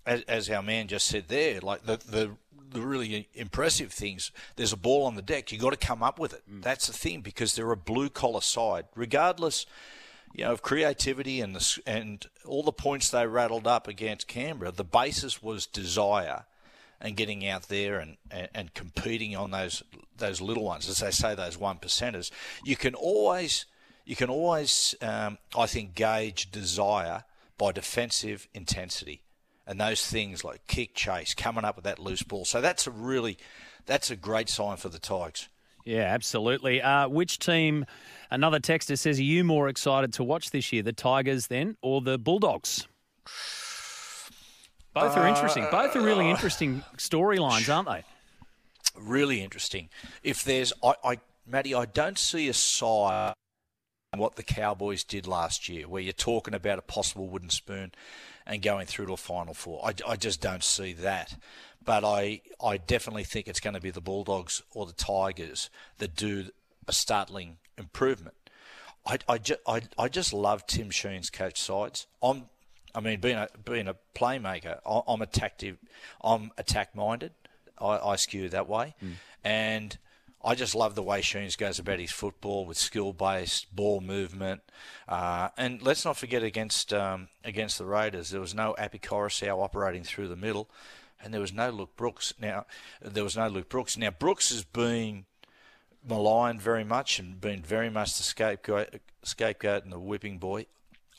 as our man just said there, like the really impressive things, there's a ball on the deck, you've got to come up with it. That's the thing, because they're a blue-collar side. Regardless, you know, of creativity and all the points they rattled up against Canberra, the basis was desire and getting out there and competing on those little ones, as they say, those one percenters. You can always I think, gauge desire by defensive intensity and those things like kick chase, coming up with that loose ball. So that's a great sign for the Tigers. Yeah, absolutely. Which team, another texter says, are you more excited to watch this year, the Tigers then or the Bulldogs? Both are interesting. Both are really interesting storylines, aren't they? Really interesting. If there's, Matty, I don't see a side what the Cowboys did last year, where you're talking about a possible wooden spoon and going through to a Final Four. I just don't see that. But I definitely think it's going to be the Bulldogs or the Tigers that do a startling improvement. I just love Tim Sheen's coach sides. Being a playmaker, I'm attractive. I'm attack-minded. I skew that way, and I just love the way Sheens goes about his football with skill-based ball movement. And let's not forget against the Raiders, there was no Api Coruscant operating through the middle, and there was no Luke Brooks. Now Brooks has been maligned very much and been very much the scapegoat and the whipping boy.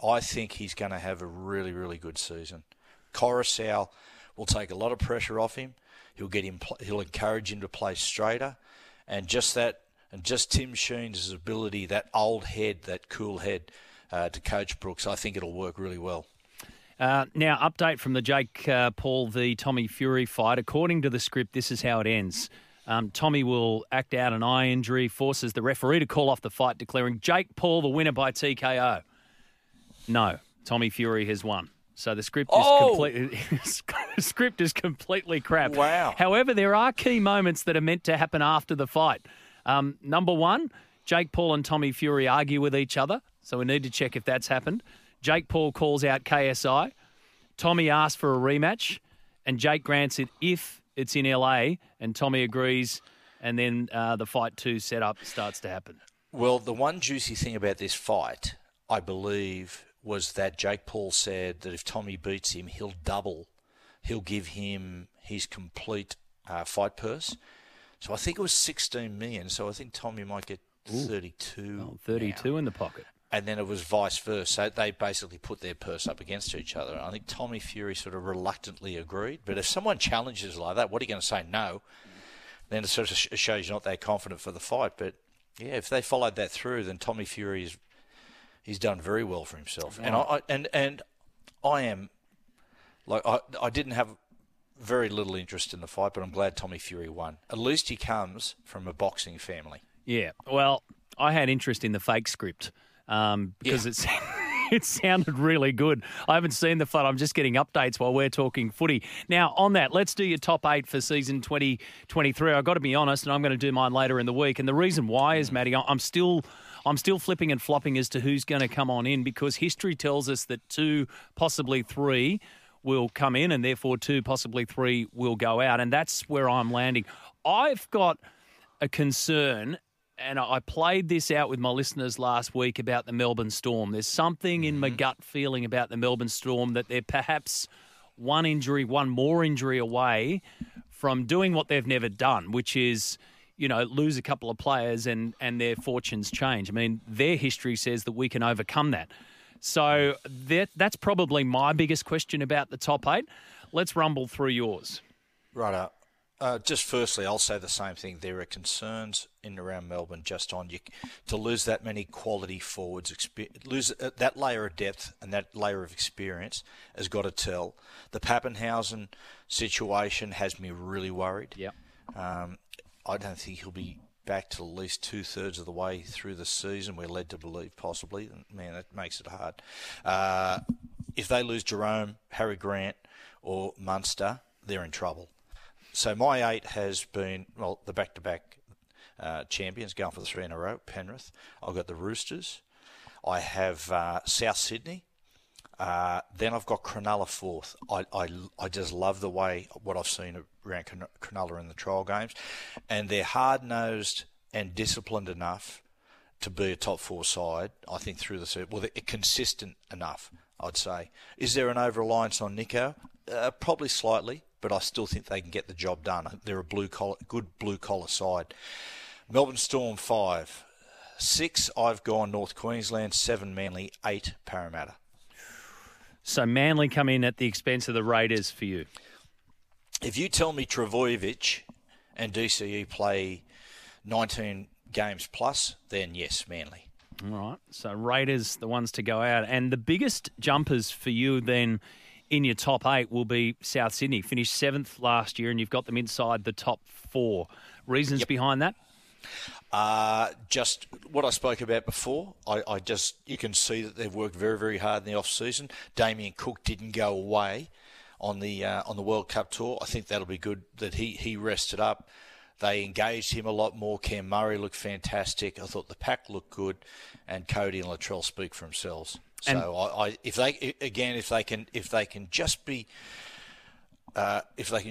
I think he's going to have a really, really good season. Coruscant will take a lot of pressure off him. He'll encourage him to play straighter, and just Tim Sheen's ability, that old head, that cool head, to coach Brooks. I think it'll work really well. Now, update from the Jake Paul v. Tommy Fury fight. According to the script, this is how it ends. Tommy will act out an eye injury, forces the referee to call off the fight, declaring Jake Paul the winner by TKO. No, Tommy Fury has won. So the script is completely crap. Wow. However, there are key moments that are meant to happen after the fight. Number one, Jake Paul and Tommy Fury argue with each other. So we need to check if that's happened. Jake Paul calls out KSI. Tommy asks for a rematch. And Jake grants it if it's in LA. And Tommy agrees. And then the fight two setup starts to happen. Well, the one juicy thing about this fight, I believe, was that Jake Paul said that if Tommy beats him, he'll double. He'll give him his complete fight purse. So I think it was $16 million. So I think Tommy might get 32. Oh, 32 now. In the pocket. And then it was vice versa. They basically put their purse up against each other. I think Tommy Fury sort of reluctantly agreed. But if someone challenges like that, what are you going to say? No. Then it sort of shows you're not that confident for the fight. But, yeah, if they followed that through, then Tommy Fury is... He's done very well for himself, and I didn't have very little interest in the fight, but I'm glad Tommy Fury won. At least he comes from a boxing family. Yeah, well, I had interest in the fake script because it sounded really good. I haven't seen the fight. I'm just getting updates while we're talking footy. Now, on that, let's do your top 8 for season 2023. I've got to be honest, and I'm going to do mine later in the week. And the reason why is, Matty, I'm still flipping and flopping as to who's going to come on in, because history tells us that 2, possibly 3, will come in, and therefore 2, possibly 3, will go out. And that's where I'm landing. I've got a concern, and I played this out with my listeners last week about the Melbourne Storm. There's something in my gut feeling about the Melbourne Storm that they're perhaps one more injury away from doing what they've never done, which is... lose a couple of players and their fortunes change. I mean, their history says that we can overcome that. So that's probably my biggest question about the top 8. Let's rumble through yours. Right. Just firstly, I'll say the same thing. There are concerns in and around Melbourne just on you to lose that many quality forwards, lose that layer of depth and that layer of experience has got to tell. The Pappenhausen situation has me really worried. Yeah. I don't think he'll be back till at least 2/3 of the way through the season, we're led to believe, possibly. Man, that makes it hard. If they lose Jerome, Harry Grant, or Munster, they're in trouble. So my 8 has been, well, the back-to-back champions, going for the 3 in a row, Penrith. I've got the Roosters. I have South Sydney. Then I've got Cronulla 4th. I just love the way what I've seen around Cronulla in the trial games, and they're hard-nosed and disciplined enough to be a top 4 side. I think through the they're consistent enough. I'd say. Is there an over-reliance on Nico? Probably slightly, but I still think they can get the job done. They're a good blue collar side. Melbourne Storm 5, 6. I've gone North Queensland, 7 Manly, 8 Parramatta. So Manly come in at the expense of the Raiders for you. If you tell me Trbojevic and DCE play 19 games plus, then yes, Manly. All right. So Raiders, the ones to go out. And the biggest jumpers for you then in your top 8 will be South Sydney. Finished 7th last year, and you've got them inside the top 4. Reasons behind that? Just what I spoke about before. You can see that they've worked very, very hard in the off season. Damien Cook didn't go away on the World Cup tour. I think that'll be good that he rested up. They engaged him a lot more. Cam Murray looked fantastic. I thought the pack looked good, and Cody and Latrell speak for themselves. So if they can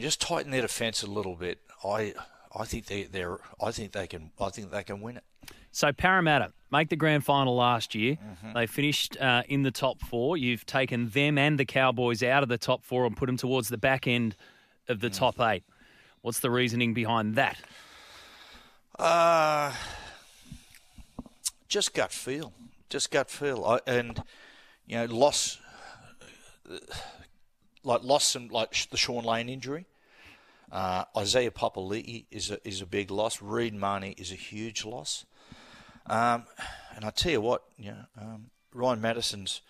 just tighten their defence a little bit, I think they can win it. So Parramatta make the grand final last year. Mm-hmm. They finished in the top 4. You've taken them and the Cowboys out of the top 4 and put them towards the back end of the top 8. What's the reasoning behind that? Just gut feel. Just gut feel. And, you know, loss, like the Sean Lane injury. Isaiah Papali'i is a big loss. Reid Marnie is a huge loss. And I tell you what, you know, Ryan Madison's,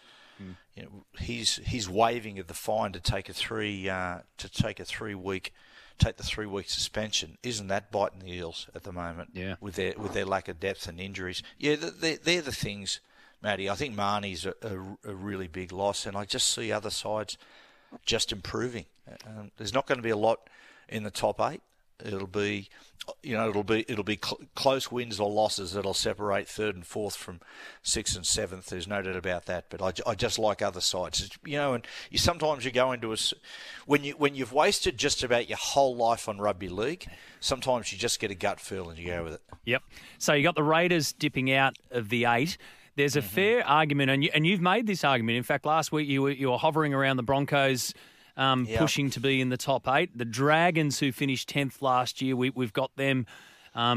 you know, he's waiving of the fine to take the 3-week suspension. Isn't that biting the Eels at the moment? Yeah. With their lack of depth and injuries. Yeah, they're the things, Matty. I think Marnie's a really big loss, and I just see other sides just improving. There's not going to be a lot in the top eight. It'll be close wins or losses that'll separate third and fourth from sixth and seventh. There's no doubt about that. But I just like other sides, you know. And sometimes you go into when you've wasted just about your whole life on rugby league. Sometimes you just get a gut feel and you go with it. Yep. So you got the Raiders dipping out of the eight. There's a fair argument, and you've made this argument. In fact, last week you were hovering around the Broncos. Pushing to be in the top eight. The Dragons, who finished 10th last year, we've got them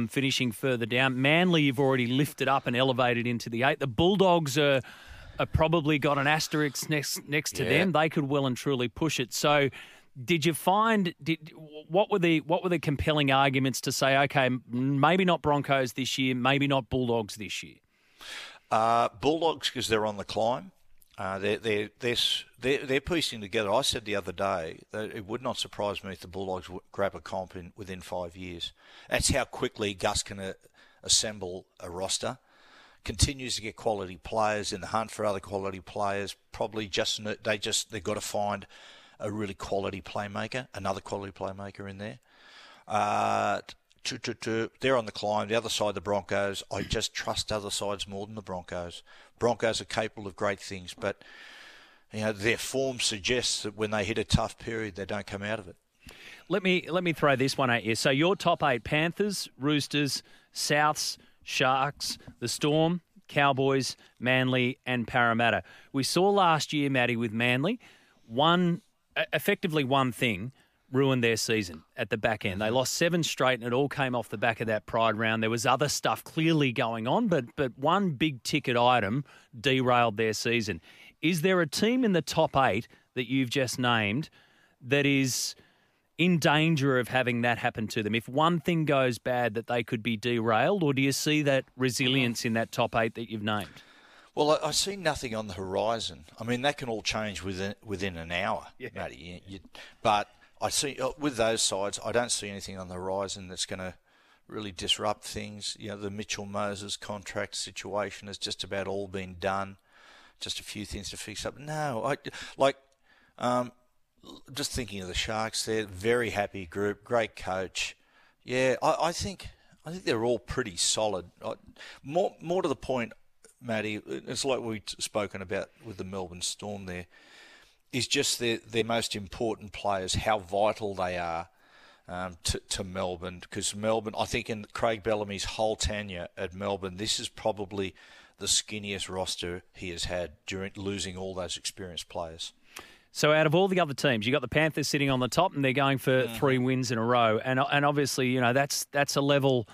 finishing further down. Manly, you've already lifted up and elevated into the eight. The Bulldogs are probably got an asterisk next to them. They could well and truly push it. So, what were the compelling arguments to say, okay, maybe not Broncos this year, maybe not Bulldogs this year? Bulldogs, because they're on the climb. They're piecing together. I said the other day that it would not surprise me if the Bulldogs would grab a comp within 5 years. That's how quickly Gus can assemble a roster. Continues to get quality players in the hunt for other quality players. Probably they've got to find a really quality playmaker, another quality playmaker in there. They're on the climb. The other side, the Broncos. I just trust other sides more than the Broncos. Broncos are capable of great things, but you know their form suggests that when they hit a tough period, they don't come out of it. Let me throw this one at you. So your top eight: Panthers, Roosters, Souths, Sharks, the Storm, Cowboys, Manly, and Parramatta. We saw last year, Matty, with Manly, effectively one thing ruined their season at the back end. They lost 7 straight, and it all came off the back of that Pride round. There was other stuff clearly going on, but one big-ticket item derailed their season. Is there a team in the top eight that you've just named that is in danger of having that happen to them? If one thing goes bad, that they could be derailed, or do you see that resilience in that top eight that you've named? Well, I see nothing on the horizon. I mean, that can all change within an hour, Matty. But I see with those sides, I don't see anything on the horizon that's going to really disrupt things. You know, the Mitchell Moses contract situation has just about all been done. Just a few things to fix up. No, just thinking of the Sharks. They're a very happy group, great coach. Yeah, I think they're all pretty solid. More to the point, Matty, it's like we've spoken about with the Melbourne Storm there. Is just their most important players, how vital they are to Melbourne. Because Melbourne, I think in Craig Bellamy's whole tenure at Melbourne, this is probably the skinniest roster he has had during losing all those experienced players. So out of all the other teams, you got the Panthers sitting on the top, and they're going for 3 wins in a row. And obviously, you know, that's a level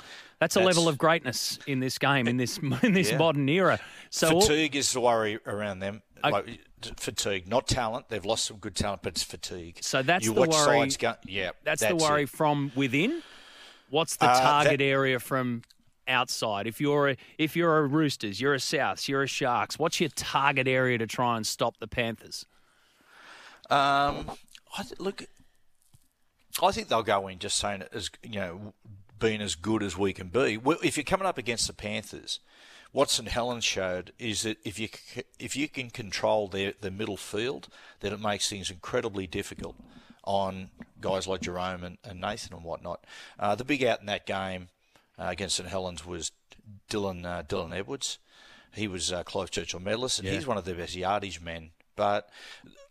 of greatness in this game, in this modern era. So fatigue is the worry around them. Like, fatigue, not talent. They've lost some good talent, but it's fatigue. So that's the worry. That's the worry from within. What's the target area from outside? If you're a Roosters, you're a Souths, you're a Sharks. What's your target area to try and stop the Panthers? I think they'll go in just saying as you know, being as good as we can be. If you're coming up against the Panthers, what St Helens showed is that if you can control the middle field, then it makes things incredibly difficult on guys like Jerome and Nathan and whatnot. The big out in that game against St Helens was Dylan Edwards. He was Clive Churchill medalist, and he's one of the best yardage men. But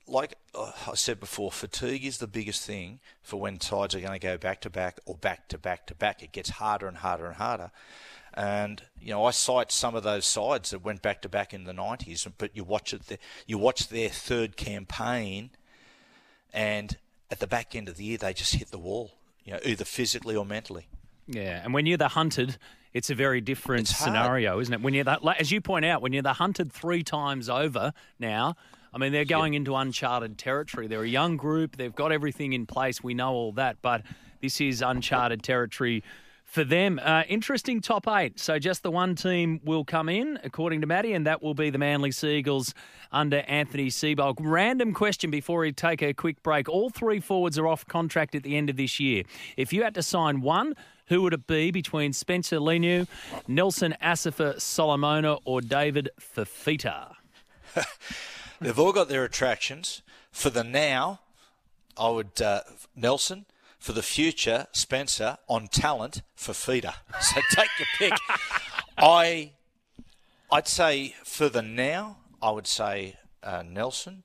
like I said before, fatigue is the biggest thing for when sides are going to go back-to-back or back-to-back-to-back. It gets harder and harder and harder. And, you know, I cite some of those sides that went back-to-back in the 90s, but you watch their third campaign, and at the back end of the year, they just hit the wall, you know, either physically or mentally. Yeah, and when you're the hunted, it's a very different scenario, isn't it? When you're that, as you point out, when you're the hunted three times over now, I mean, they're going into uncharted territory. They're a young group. They've got everything in place. We know all that, but this is uncharted territory for them. Interesting top eight. So just the one team will come in, according to Matty, and that will be the Manly Seagulls under Anthony Seibold. Random question before we take a quick break. All three forwards are off contract at the end of this year. If you had to sign one, who would it be between Spencer Leniu, Nelson Asifa-Solomona or David Fifita? They've all got their attractions. For the now, I would Nelson. For the future, Spencer. On talent, Fifita. So take your pick. I'd say for the now, I would say Nelson.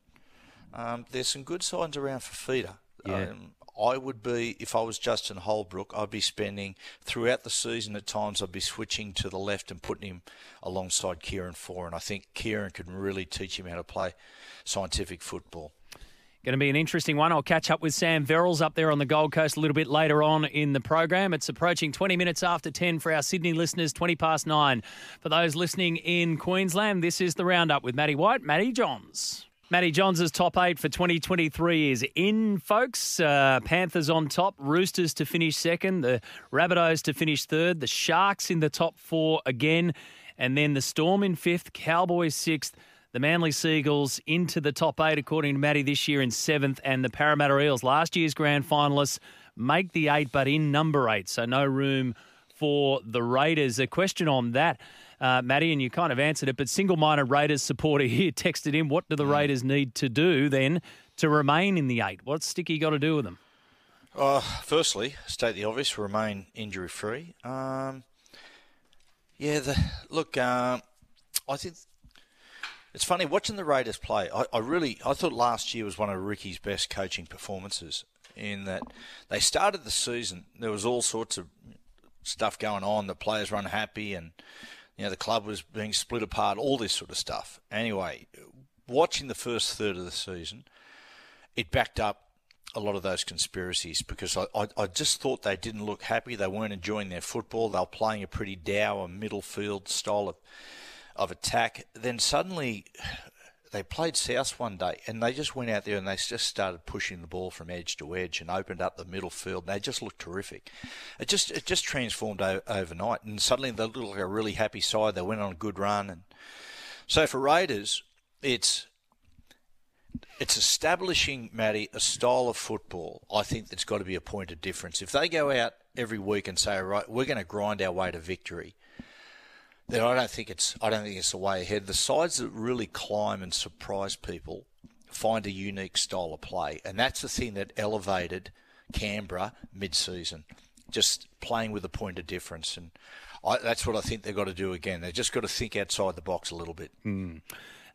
There's some good signs around Fifita. Yeah. I would be, if I was Justin Holbrook, I'd be spending, throughout the season at times, I'd be switching to the left and putting him alongside Kieran Foran. I think Kieran can really teach him how to play scientific football. Going to be an interesting one. I'll catch up with Sam Verrills up there on the Gold Coast a little bit later on in the program. It's approaching 20 minutes after 10 for our Sydney listeners, 20 past 9. For those listening in Queensland, this is the Roundup with Matty White, Matty Johns. Matty Johns' top eight for 2023 is in, folks. Panthers on top, Roosters to finish second, the Rabbitohs to finish third, the Sharks in the top four again, and then the Storm in fifth, Cowboys sixth, the Manly Seagulls into the top eight, according to Matty, this year in seventh, and the Parramatta Eels, last year's grand finalists, make the eight but in number eight, so no room for the Raiders. A question on that. Matty, and you kind of answered it, but single-minded Raiders supporter here texted in, what do the Raiders need to do then to remain in the eight? What's Sticky got to do with them? Firstly, state the obvious, remain injury-free. I think it's funny watching the Raiders play. I thought last year was one of Ricky's best coaching performances in that they started the season. There was all sorts of stuff going on. The players were unhappy and the club was being split apart, all this sort of stuff. Anyway, watching the first third of the season, it backed up a lot of those conspiracies because I just thought they didn't look happy. They weren't enjoying their football. They were playing a pretty dour middle field style of attack. Then suddenly they played South one day and they just went out there and they just started pushing the ball from edge to edge and opened up the middle field. And they just looked terrific. It just transformed overnight and suddenly they looked like a really happy side. They went on a good run. And so for Raiders, it's establishing, Matty, a style of football. I think there's got to be a point of difference. If they go out every week and say, all right, we're going to grind our way to victory, then I don't think it's the way ahead. The sides that really climb and surprise people find a unique style of play, and that's the thing that elevated Canberra mid-season, just playing with a point of difference. And that's what I think they've got to do again. They've just got to think outside the box a little bit. We're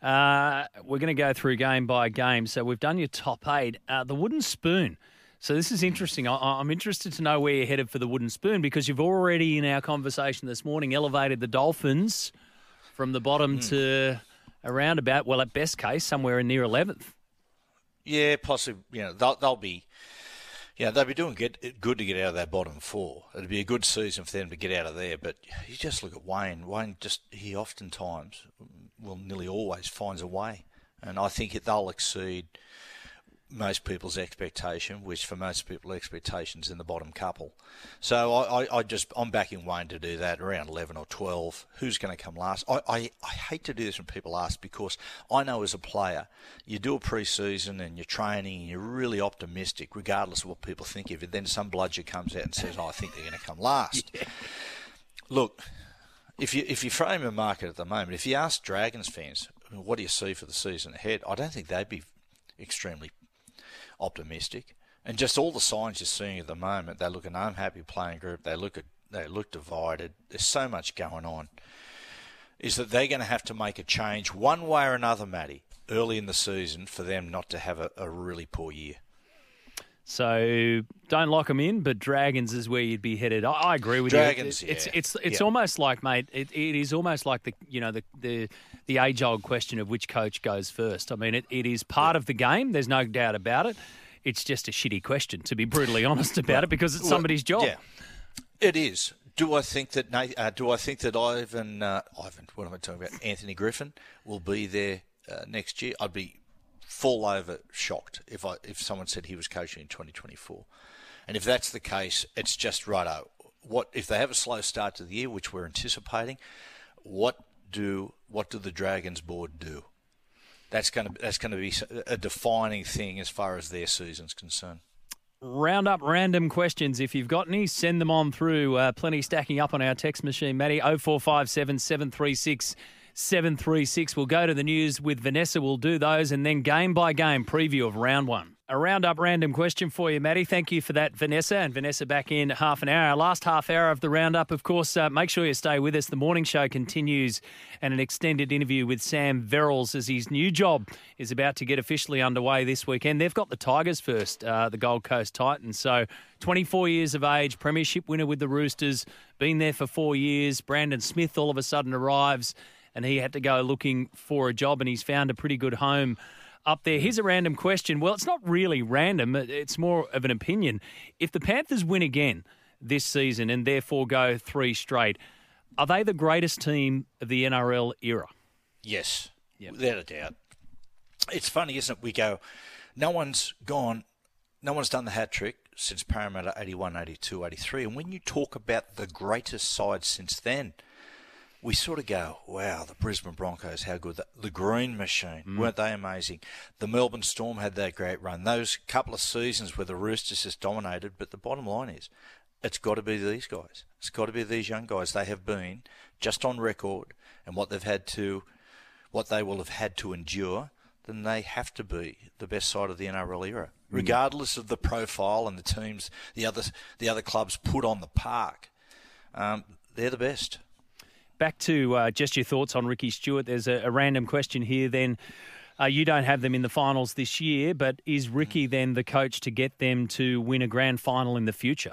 going to go through game by game. So we've done your top eight. The Wooden Spoon. So this is interesting. I'm interested to know where you're headed for the Wooden Spoon because you've already in our conversation this morning elevated the Dolphins from the bottom to around about, well, at best case, somewhere near 11th. Yeah, possibly. They'll be doing good to get out of that bottom four. It'd be a good season for them to get out of there. But you just look at Wayne. He oftentimes, well, nearly always finds a way, and I think they'll exceed most people's expectation, which for most people expectations in the bottom couple. So I'm backing Wayne to do that around 11 or 12. Who's going to come last? I hate to do this when people ask because I know as a player, you do a pre-season and you're training and you're really optimistic regardless of what people think of you. Then some bludger comes out and says, I think they're going to come last. Yeah. Look, if you frame a market at the moment, if you ask Dragons fans, what do you see for the season ahead? I don't think they'd be extremely optimistic, and just all the signs you're seeing at the moment. They look an unhappy playing group. They look divided. There's so much going on. Is that they're going to have to make a change one way or another, Matty, early in the season for them not to have a really poor year. So don't lock them in, but Dragons is where you'd be headed. I agree with Dragons, you. Dragons, it's almost like, mate, it is almost like the age-old question of which coach goes first. I mean, it is part of the game. There's no doubt about it. It's just a shitty question, to be brutally honest about it, because it's somebody's job. Yeah. It is. Do I think that Anthony Griffin will be there next year? I'd be fall over shocked if someone said he was coaching in 2024. And if that's the case, it's just righto. What if they have a slow start to the year, which we're anticipating? What do the Dragons board do? That's going to be a defining thing as far as their season's concerned. Round up random questions. If you've got any, send them on through. Plenty stacking up on our text machine, Matty. 0457 736 736. We'll go to the news with Vanessa. We'll do those and then game by game preview of round one. A round up random question for you, Matty. Thank you for that, Vanessa. And Vanessa back in half an hour. Our last half hour of the roundup, of course, make sure you stay with us. The morning show continues and an extended interview with Sam Verrills as his new job is about to get officially underway this weekend. They've got the Tigers first, the Gold Coast Titans. So 24 years of age, premiership winner with the Roosters, been there for 4 years. Brandon Smith all of a sudden arrives and he had to go looking for a job and he's found a pretty good home up there. Here's a random question. Well, it's not really random. It's more of an opinion. If the Panthers win again this season and therefore go three straight, are they the greatest team of the NRL era? Yes, yep. Without a doubt. It's funny, isn't it? We go, no one's done the hat trick since Parramatta 81, 82, 83. And when you talk about the greatest side since then, we sort of go, wow, the Brisbane Broncos, how good. The Green Machine, weren't they amazing? The Melbourne Storm had that great run. Those couple of seasons where the Roosters just dominated, but the bottom line is it's got to be these guys. It's got to be these young guys. They have been just on record and what they will have had to endure, then they have to be the best side of the NRL era, regardless of the profile and the teams, the other clubs put on the park. They're the best. Back to just your thoughts on Ricky Stewart. There's a random question here then. You don't have them in the finals this year, but is Ricky then the coach to get them to win a grand final in the future?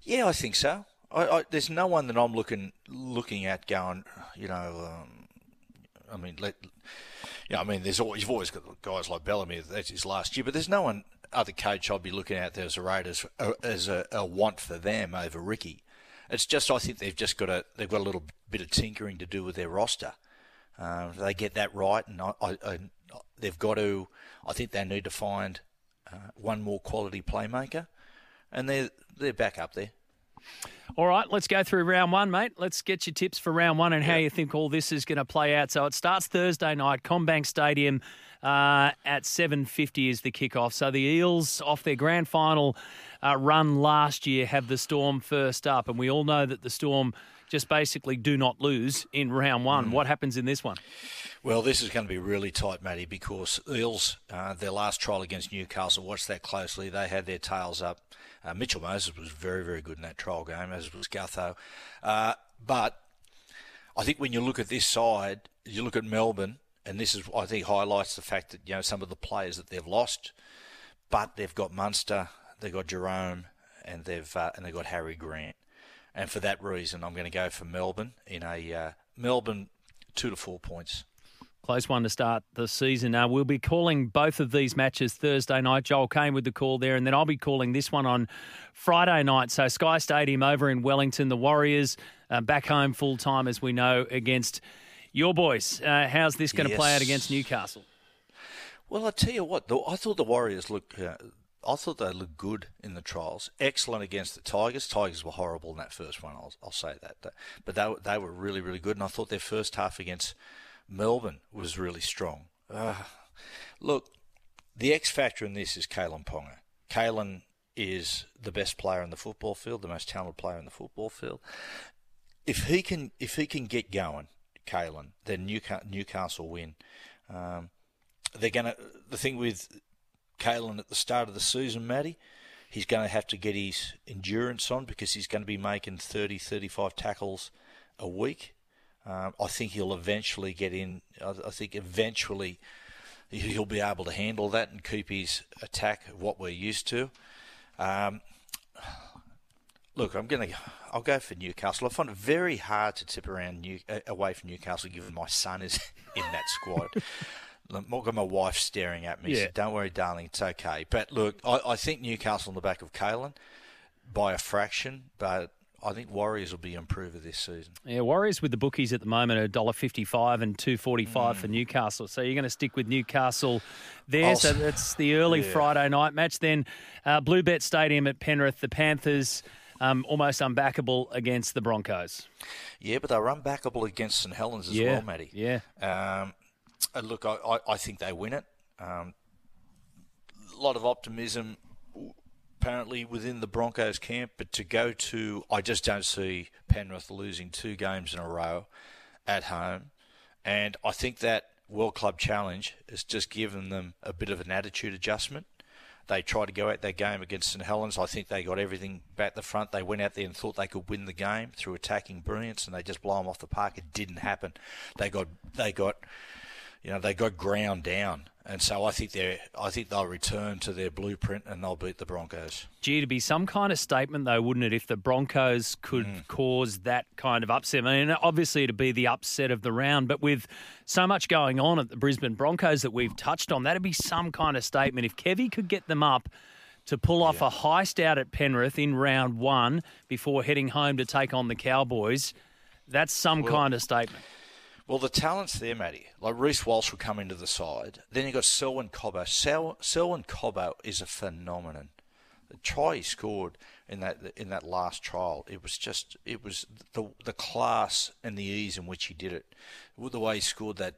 Yeah, I think so. I there's no one that I'm looking at going, there's always, you've always got guys like Bellamy, that's his last year, but there's no one other coach I'd be looking at there as a Raiders as a want for them over Ricky. It's just I think they've got a little bit of tinkering to do with their roster. They get that right, and I think they need to find one more quality playmaker, and they're back up there. All right, let's go through round one, mate. Let's get your tips for round one and how you think all this is going to play out. So it starts Thursday night, CommBank Stadium at 7:50 is the kickoff. So the Eels, off their grand final run last year, have the Storm first up. And we all know that the Storm just basically do not lose in round one. What happens in this one? Well, this is going to be really tight, Matty, because Eels, their last trial against Newcastle, watch that closely. They had their tails up. Mitchell Moses was very, very good in that trial game, as was Gutho. But I think when you look at this side, you look at Melbourne, and this is, I think, highlights the fact that, some of the players that they've lost, but they've got Munster, they've got Jerome, and they've got Harry Grant. And for that reason, I'm going to go for Melbourne in a Melbourne 2 to 4 points. Close one to start the season. We'll be calling both of these matches Thursday night. Joel Kane with the call there, and then I'll be calling this one on Friday night. So Sky Stadium over in Wellington, the Warriors back home full time, as we know, against your boys. How's this going to play out against Newcastle? Well, I tell you what, I thought the Warriors looked. I thought they looked good in the trials. Excellent against the Tigers. Tigers were horrible in that first one, I'll say that. But they were really, really good, and I thought their first half against Melbourne was really strong. Look, the X factor in this is Kalyn Ponga. Kalyn is the best player in the football field, the most talented player in the football field. If he can get going, Kalyn, then Newcastle win. The thing with Kalyn at the start of the season, Matty, he's going to have to get his endurance on because he's going to be making 30, 35 tackles a week. I think he'll eventually get in. I think eventually he'll be able to handle that and keep his attack what we're used to. Look, I'll go for Newcastle. I find it very hard to tip around away from Newcastle, given my son is in that squad. Look, my wife staring at me. Yeah. So don't worry, darling, it's okay. But look, I think Newcastle on the back of Kalyn. by a fraction, but I think Warriors will be improved this season. Yeah, Warriors with the bookies at the moment are $1.55 and $2.45 for Newcastle. So you're going to stick with Newcastle there. So that's the early Friday night match. Then Bluebet Stadium at Penrith, the Panthers almost unbackable against the Broncos. Yeah, but they were unbackable against St Helens as well, Matty. Yeah. Look, I think they win it. A lot of optimism apparently within the Broncos camp, but to go to, I just don't see Penrith losing 2 games in a row at home. And I think that World Club Challenge has just given them a bit of an attitude adjustment. They tried to go at their game against St Helens. I think they got everything back the front. They went out there and thought they could win the game through attacking brilliance, and they just blow them off the park. It didn't happen. They got ground down. And so I think they'll return to their blueprint and they'll beat the Broncos. Gee, it'd be some kind of statement though, wouldn't it, if the Broncos could cause that kind of upset? I mean, obviously it'd be the upset of the round, but with so much going on at the Brisbane Broncos that we've touched on, that'd be some kind of statement. If Kevvie could get them up to pull off a heist out at Penrith in round one before heading home to take on the Cowboys, that's some kind of statement. Well, the talent's there, Matty. Like, Reece Walsh will come into the side. Then you've got Selwyn Cobbo. Selwyn Cobbo is a phenomenon. The try he scored in that last trial, it was the class and the ease in which he did it. The way he scored that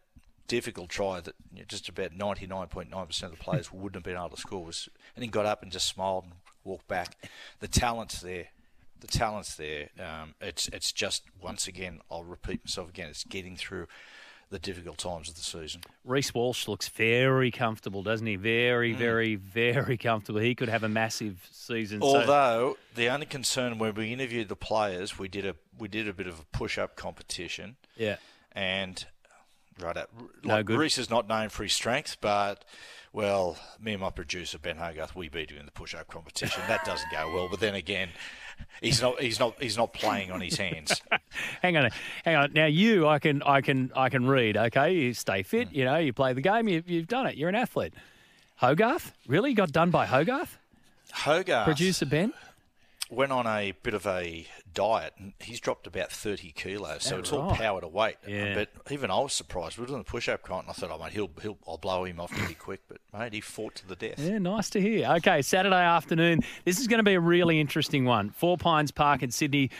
difficult try that just about 99.9% of the players wouldn't have been able to score was, and he got up and just smiled and walked back. The talent's there. The talent's there. It's just, once again, I'll repeat myself again, it's getting through the difficult times of the season. Reece Walsh looks very comfortable, doesn't he? Very, very, very comfortable. He could have a massive season. Although, the only concern when we interviewed the players, we did a bit of a push-up competition. Yeah. And... Reece is not known for his strength, but, me and my producer, Ben Hogarth, we beat him in the push-up competition. That doesn't go well. But then again, he's not playing on his hands. Hang on. Now I can read, okay? You stay fit, you play the game, you've done it. You're an athlete. Hogarth? Really? You got done by Hogarth? Producer Ben? Went on a bit of a diet, and he's dropped about 30 kilos, so it's all power to weight. Yeah. But even I was surprised. We were doing the push-up comp, and I thought, oh, mate, I'll blow him off pretty quick. But, mate, he fought to the death. Yeah, nice to hear. Okay, Saturday afternoon. This is going to be a really interesting one. Four Pines Park in Sydney.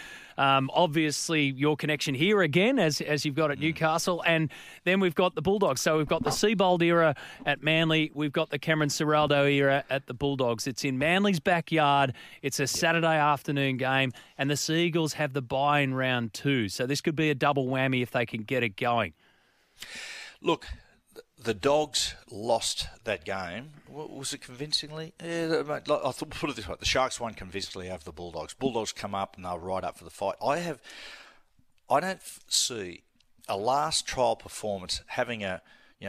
Obviously, your connection here again, as you've got at Newcastle. And then we've got the Bulldogs. So we've got the Seibold era at Manly. We've got the Cameron Ciraldo era at the Bulldogs. It's in Manly's backyard. It's a Saturday afternoon game. And the Seagulls have the bye in round 2. So this could be a double whammy if they can get it going. Look, the Dogs lost that game. Was it convincingly? Yeah, mate, I thought, put it this way. The Sharks won convincingly over the Bulldogs. Bulldogs come up and they're right up for the fight. I don't see a last trial performance having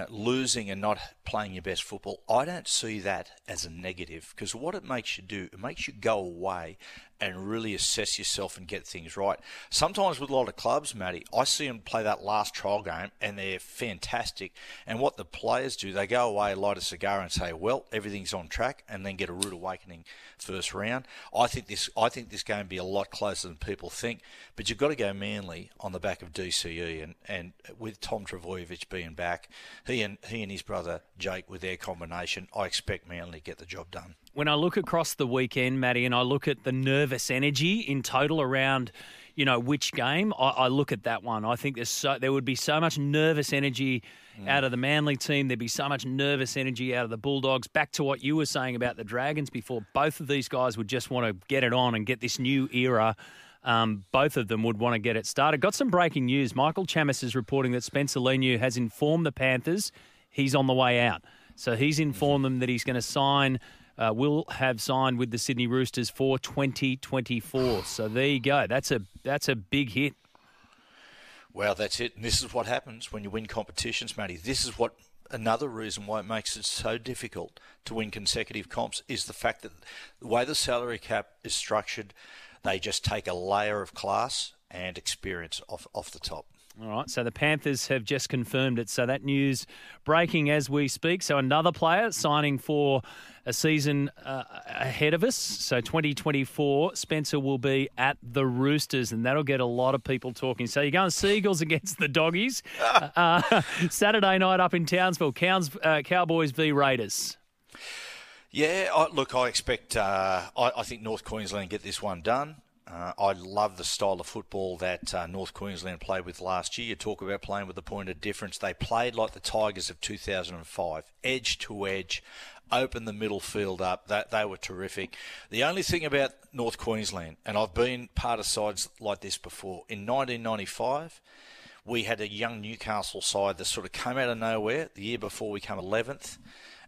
losing and not playing your best football. I don't see that as a negative, because what it makes you do, it makes you go away and really assess yourself and get things right. Sometimes with a lot of clubs, Matty, I see them play that last trial game and they're fantastic. And what the players do, they go away, light a cigar and say, well, everything's on track, and then get a rude awakening first round. I think this game will be a lot closer than people think, but you've got to go Manly on the back of DCE and with Tom Trbojevic being back. He and his brother Jake with their combination, I expect Manly to get the job done. When I look across the weekend, Matty, and I look at the nervous energy in total around, which game, I look at that one. I think there would be so much nervous energy out of the Manly team. There'd be so much nervous energy out of the Bulldogs. Back to what you were saying about the Dragons before, both of these guys would just want to get it on and get this new era. Both of them would want to get it started. Got some breaking news. Michael Chamis is reporting that Spencer Leniu has informed the Panthers he's on the way out. So he's informed them that he's going to will have signed with the Sydney Roosters for 2024. So there you go. That's a big hit. Well, that's it. And this is what happens when you win competitions, Matty. This is what... Another reason why it makes it so difficult to win consecutive comps is the fact that the way the salary cap is structured, they just take a layer of class and experience off the top. All right, so the Panthers have just confirmed it. So that news breaking as we speak. So another player signing for a season ahead of us. So 2024, Spencer will be at the Roosters, and that'll get a lot of people talking. So you're going Seagulls against the Doggies. Saturday night up in Townsville, Cowboys v Raiders. Yeah, I expect I think North Queensland get this one done. I love the style of football that North Queensland played with last year. You talk about playing with a point of difference. They played like the Tigers of 2005, edge to edge, opened the middle field up. They were terrific. The only thing about North Queensland, and I've been part of sides like this before, in 1995, we had a young Newcastle side that sort of came out of nowhere. The year before, we came 11th,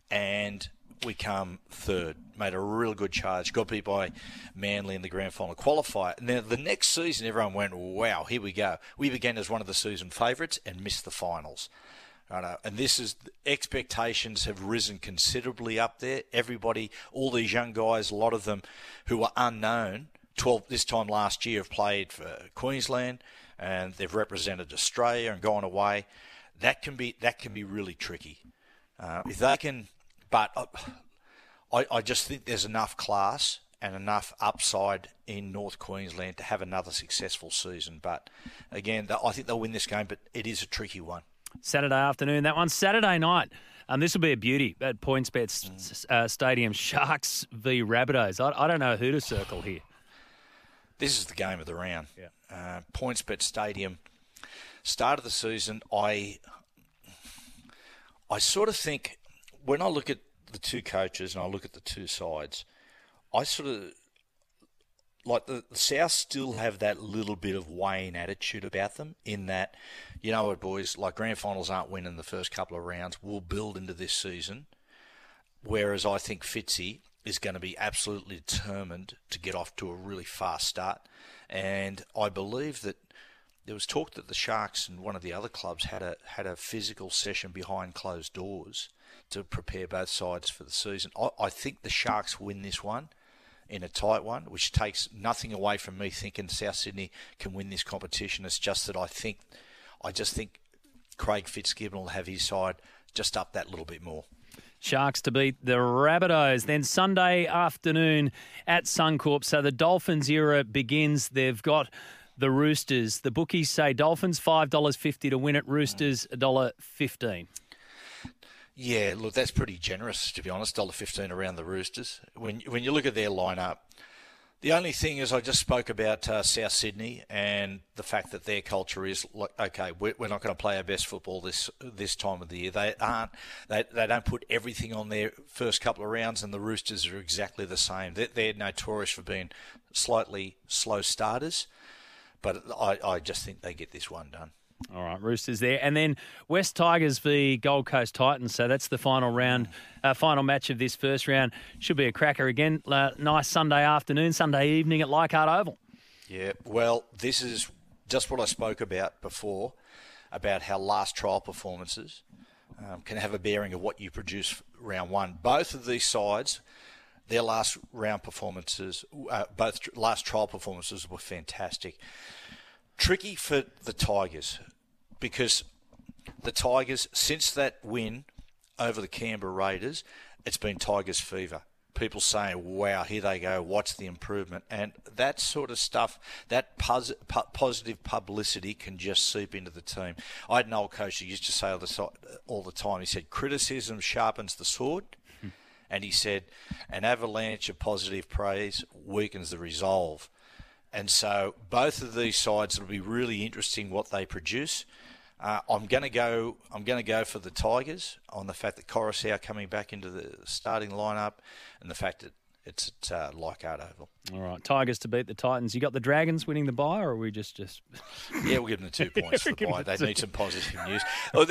and we come third, made a real good charge, got beat by Manly in the grand final qualifier. Now, the next season, everyone went, wow, here we go. We began as one of the season favourites and missed the finals. Righto. And this is, expectations have risen considerably up there. Everybody, all these young guys, a lot of them who were unknown, this time last year have played for Queensland and they've represented Australia and gone away. That can be really tricky. If they can... But I just think there's enough class and enough upside in North Queensland to have another successful season. But again, I think they'll win this game, but it is a tricky one. Saturday afternoon, that one's Saturday night. This will be a beauty at PointsBet Stadium. Sharks v Rabbitohs. I don't know who to circle here. This is the game of the round. Yeah. PointsBet Stadium. Start of the season, I sort of think... When I look at the two coaches and I look at the two sides, I sort of, like the South still have that little bit of Wayne attitude about them in that, you know what, boys, like grand finals aren't winning the first couple of rounds. We'll build into this season. Whereas I think Fitzy is going to be absolutely determined to get off to a really fast start. And I believe that there was talk that the Sharks and one of the other clubs had a physical session behind closed doors to prepare both sides for the season. I think the Sharks win this one in a tight one, which takes nothing away from me thinking South Sydney can win this competition. It's just that I just think Craig Fitzgibbon will have his side just up that little bit more. Sharks to beat the Rabbitohs. Then Sunday afternoon at Suncorp. So the Dolphins era begins. They've got the Roosters. The bookies say Dolphins $5.50 to win it. Roosters $1.15. Yeah, look, that's pretty generous, to be honest, $1.15 around the Roosters. When you look at their lineup, the only thing is I just spoke about South Sydney and the fact that their culture is, like, okay, we're not going to play our best football this time of the year. They don't put everything on their first couple of rounds, and the Roosters are exactly the same. They're notorious for being slightly slow starters, but I just think they get this one done. All right, Roosters there. And then West Tigers v Gold Coast Titans. So that's the final round, final match of this first round. Should be a cracker again. Nice Sunday afternoon, Sunday evening at Leichhardt Oval. Yeah, well, this is just what I spoke about before, about how last trial performances can have a bearing of what you produce round one. Both of these sides, their last round performances, both last trial performances were fantastic. Tricky for the Tigers because the Tigers, since that win over the Canberra Raiders, it's been Tigers fever. People saying, wow, here they go, what's the improvement? And that sort of stuff, that positive publicity can just seep into the team. I had an old coach who used to say all the time, he said, criticism sharpens the sword. And he said, an avalanche of positive praise weakens the resolve. And so both of these sides, it'll be really interesting what they produce. I'm going to go for the Tigers on the fact that Coruscant coming back into the starting lineup, and the fact that it's at Leichhardt Oval. All right, Tigers to beat the Titans. You got the Dragons winning the bye, or are we just? Yeah, we'll give them the 2 points for the bye. They need some positive news. Oh,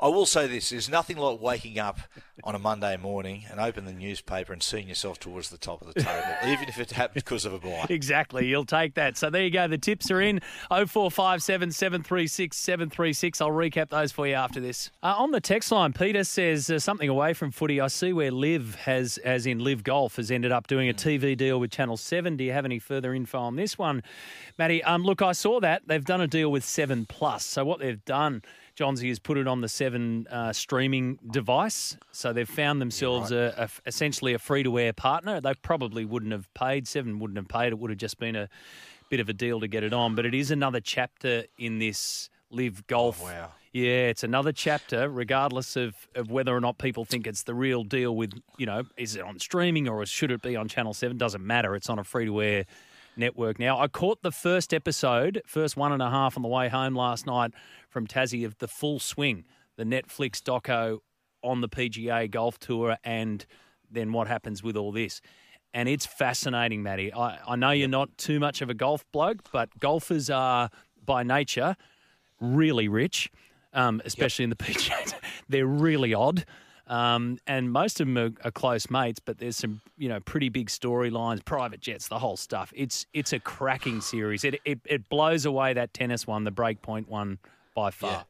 I will say this: there's nothing like waking up on a Monday morning and open the newspaper and seeing yourself towards the top of the table, even if it happens because of a bye. Exactly, you'll take that. So there you go. The tips are in. 0457 736 736. I'll recap those for you after this. On the text line, Peter says something away from footy. I see where Liv has, as in Liv Golf, has ended up doing a TV deal with Channel 6. 7. Do you have any further info on this one, Matty? Look, I saw that. They've done a deal with 7 Plus. So what they've done, Johnsy, has put it on the 7 streaming device. So they've found themselves essentially a free-to-air partner. They probably wouldn't have paid. 7 wouldn't have paid. It would have just been a bit of a deal to get it on. But it is another chapter in this Live Golf. Oh, wow. Yeah, it's another chapter, regardless of whether or not people think it's the real deal with, you know, is it on streaming or should it be on Channel 7? Doesn't matter. It's on a free-to-air network now. I caught the first episode, first 1.5 on the way home last night from Tassie of The Full Swing, the Netflix doco on the PGA Golf Tour and then what happens with all this. And it's fascinating, Matty. I know you're not too much of a golf bloke, but golfers are, by nature, really rich. Especially in the PGA. They're really odd. And most of them are close mates, but there's some, you know, pretty big storylines, private jets, the whole stuff. It's a cracking series. It blows away that tennis one, the Breakpoint one, by far. Yeah.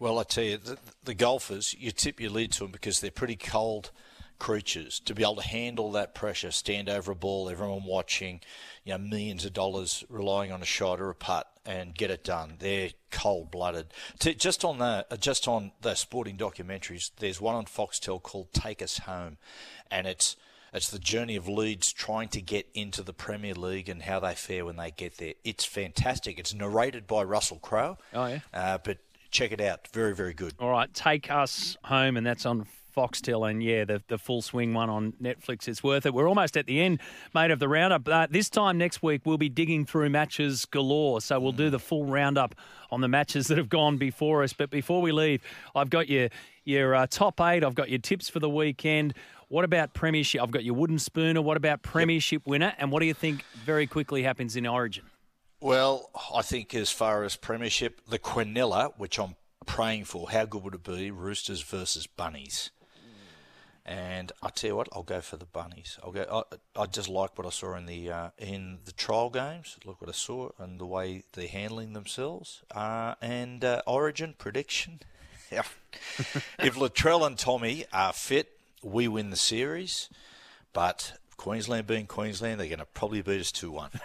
Well, I tell you, the golfers, you tip your lid to them because they're pretty cold creatures to be able to handle that pressure, stand over a ball, everyone watching, you know, millions of dollars relying on a shot or a putt and get it done. They're cold-blooded. Just on the sporting documentaries, there's one on Foxtel called Take Us Home, and it's the journey of Leeds trying to get into the Premier League and how they fare when they get there. It's fantastic. It's narrated by Russell Crowe. Oh, yeah. But check it out. Very, very good. All right, Take Us Home, and that's on Foxtel, and yeah, the Full Swing one on Netflix. It's worth it. We're almost at the end, mate, of the roundup. This time next week, we'll be digging through matches galore, so we'll do the full roundup on the matches that have gone before us. But before we leave, I've got your top 8. I've got your tips for the weekend. What about Premiership? I've got your wooden spooner. What about Premiership winner? And what do you think very quickly happens in Origin? Well, I think as far as Premiership, the Quinella, which I'm praying for, how good would it be? Roosters versus Bunnies. And I tell you what, I'll go for the Bunnies. I just like what I saw in the trial games. Look what I saw and the way they're handling themselves. And Origin prediction: if Latrell and Tommy are fit, we win the series. But Queensland being Queensland, they're going to probably beat us 2-1.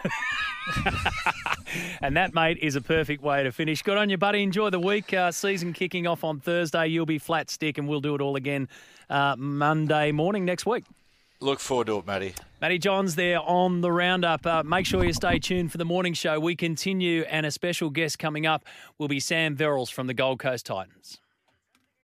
And that, mate, is a perfect way to finish. Good on you, buddy. Enjoy the week. Season kicking off on Thursday. You'll be flat stick, and we'll do it all again Monday morning next week. Look forward to it, Matty. Matty Johns there on the roundup. Make sure you stay tuned for the morning show. We continue, and a special guest coming up will be Sam Verrills from the Gold Coast Titans.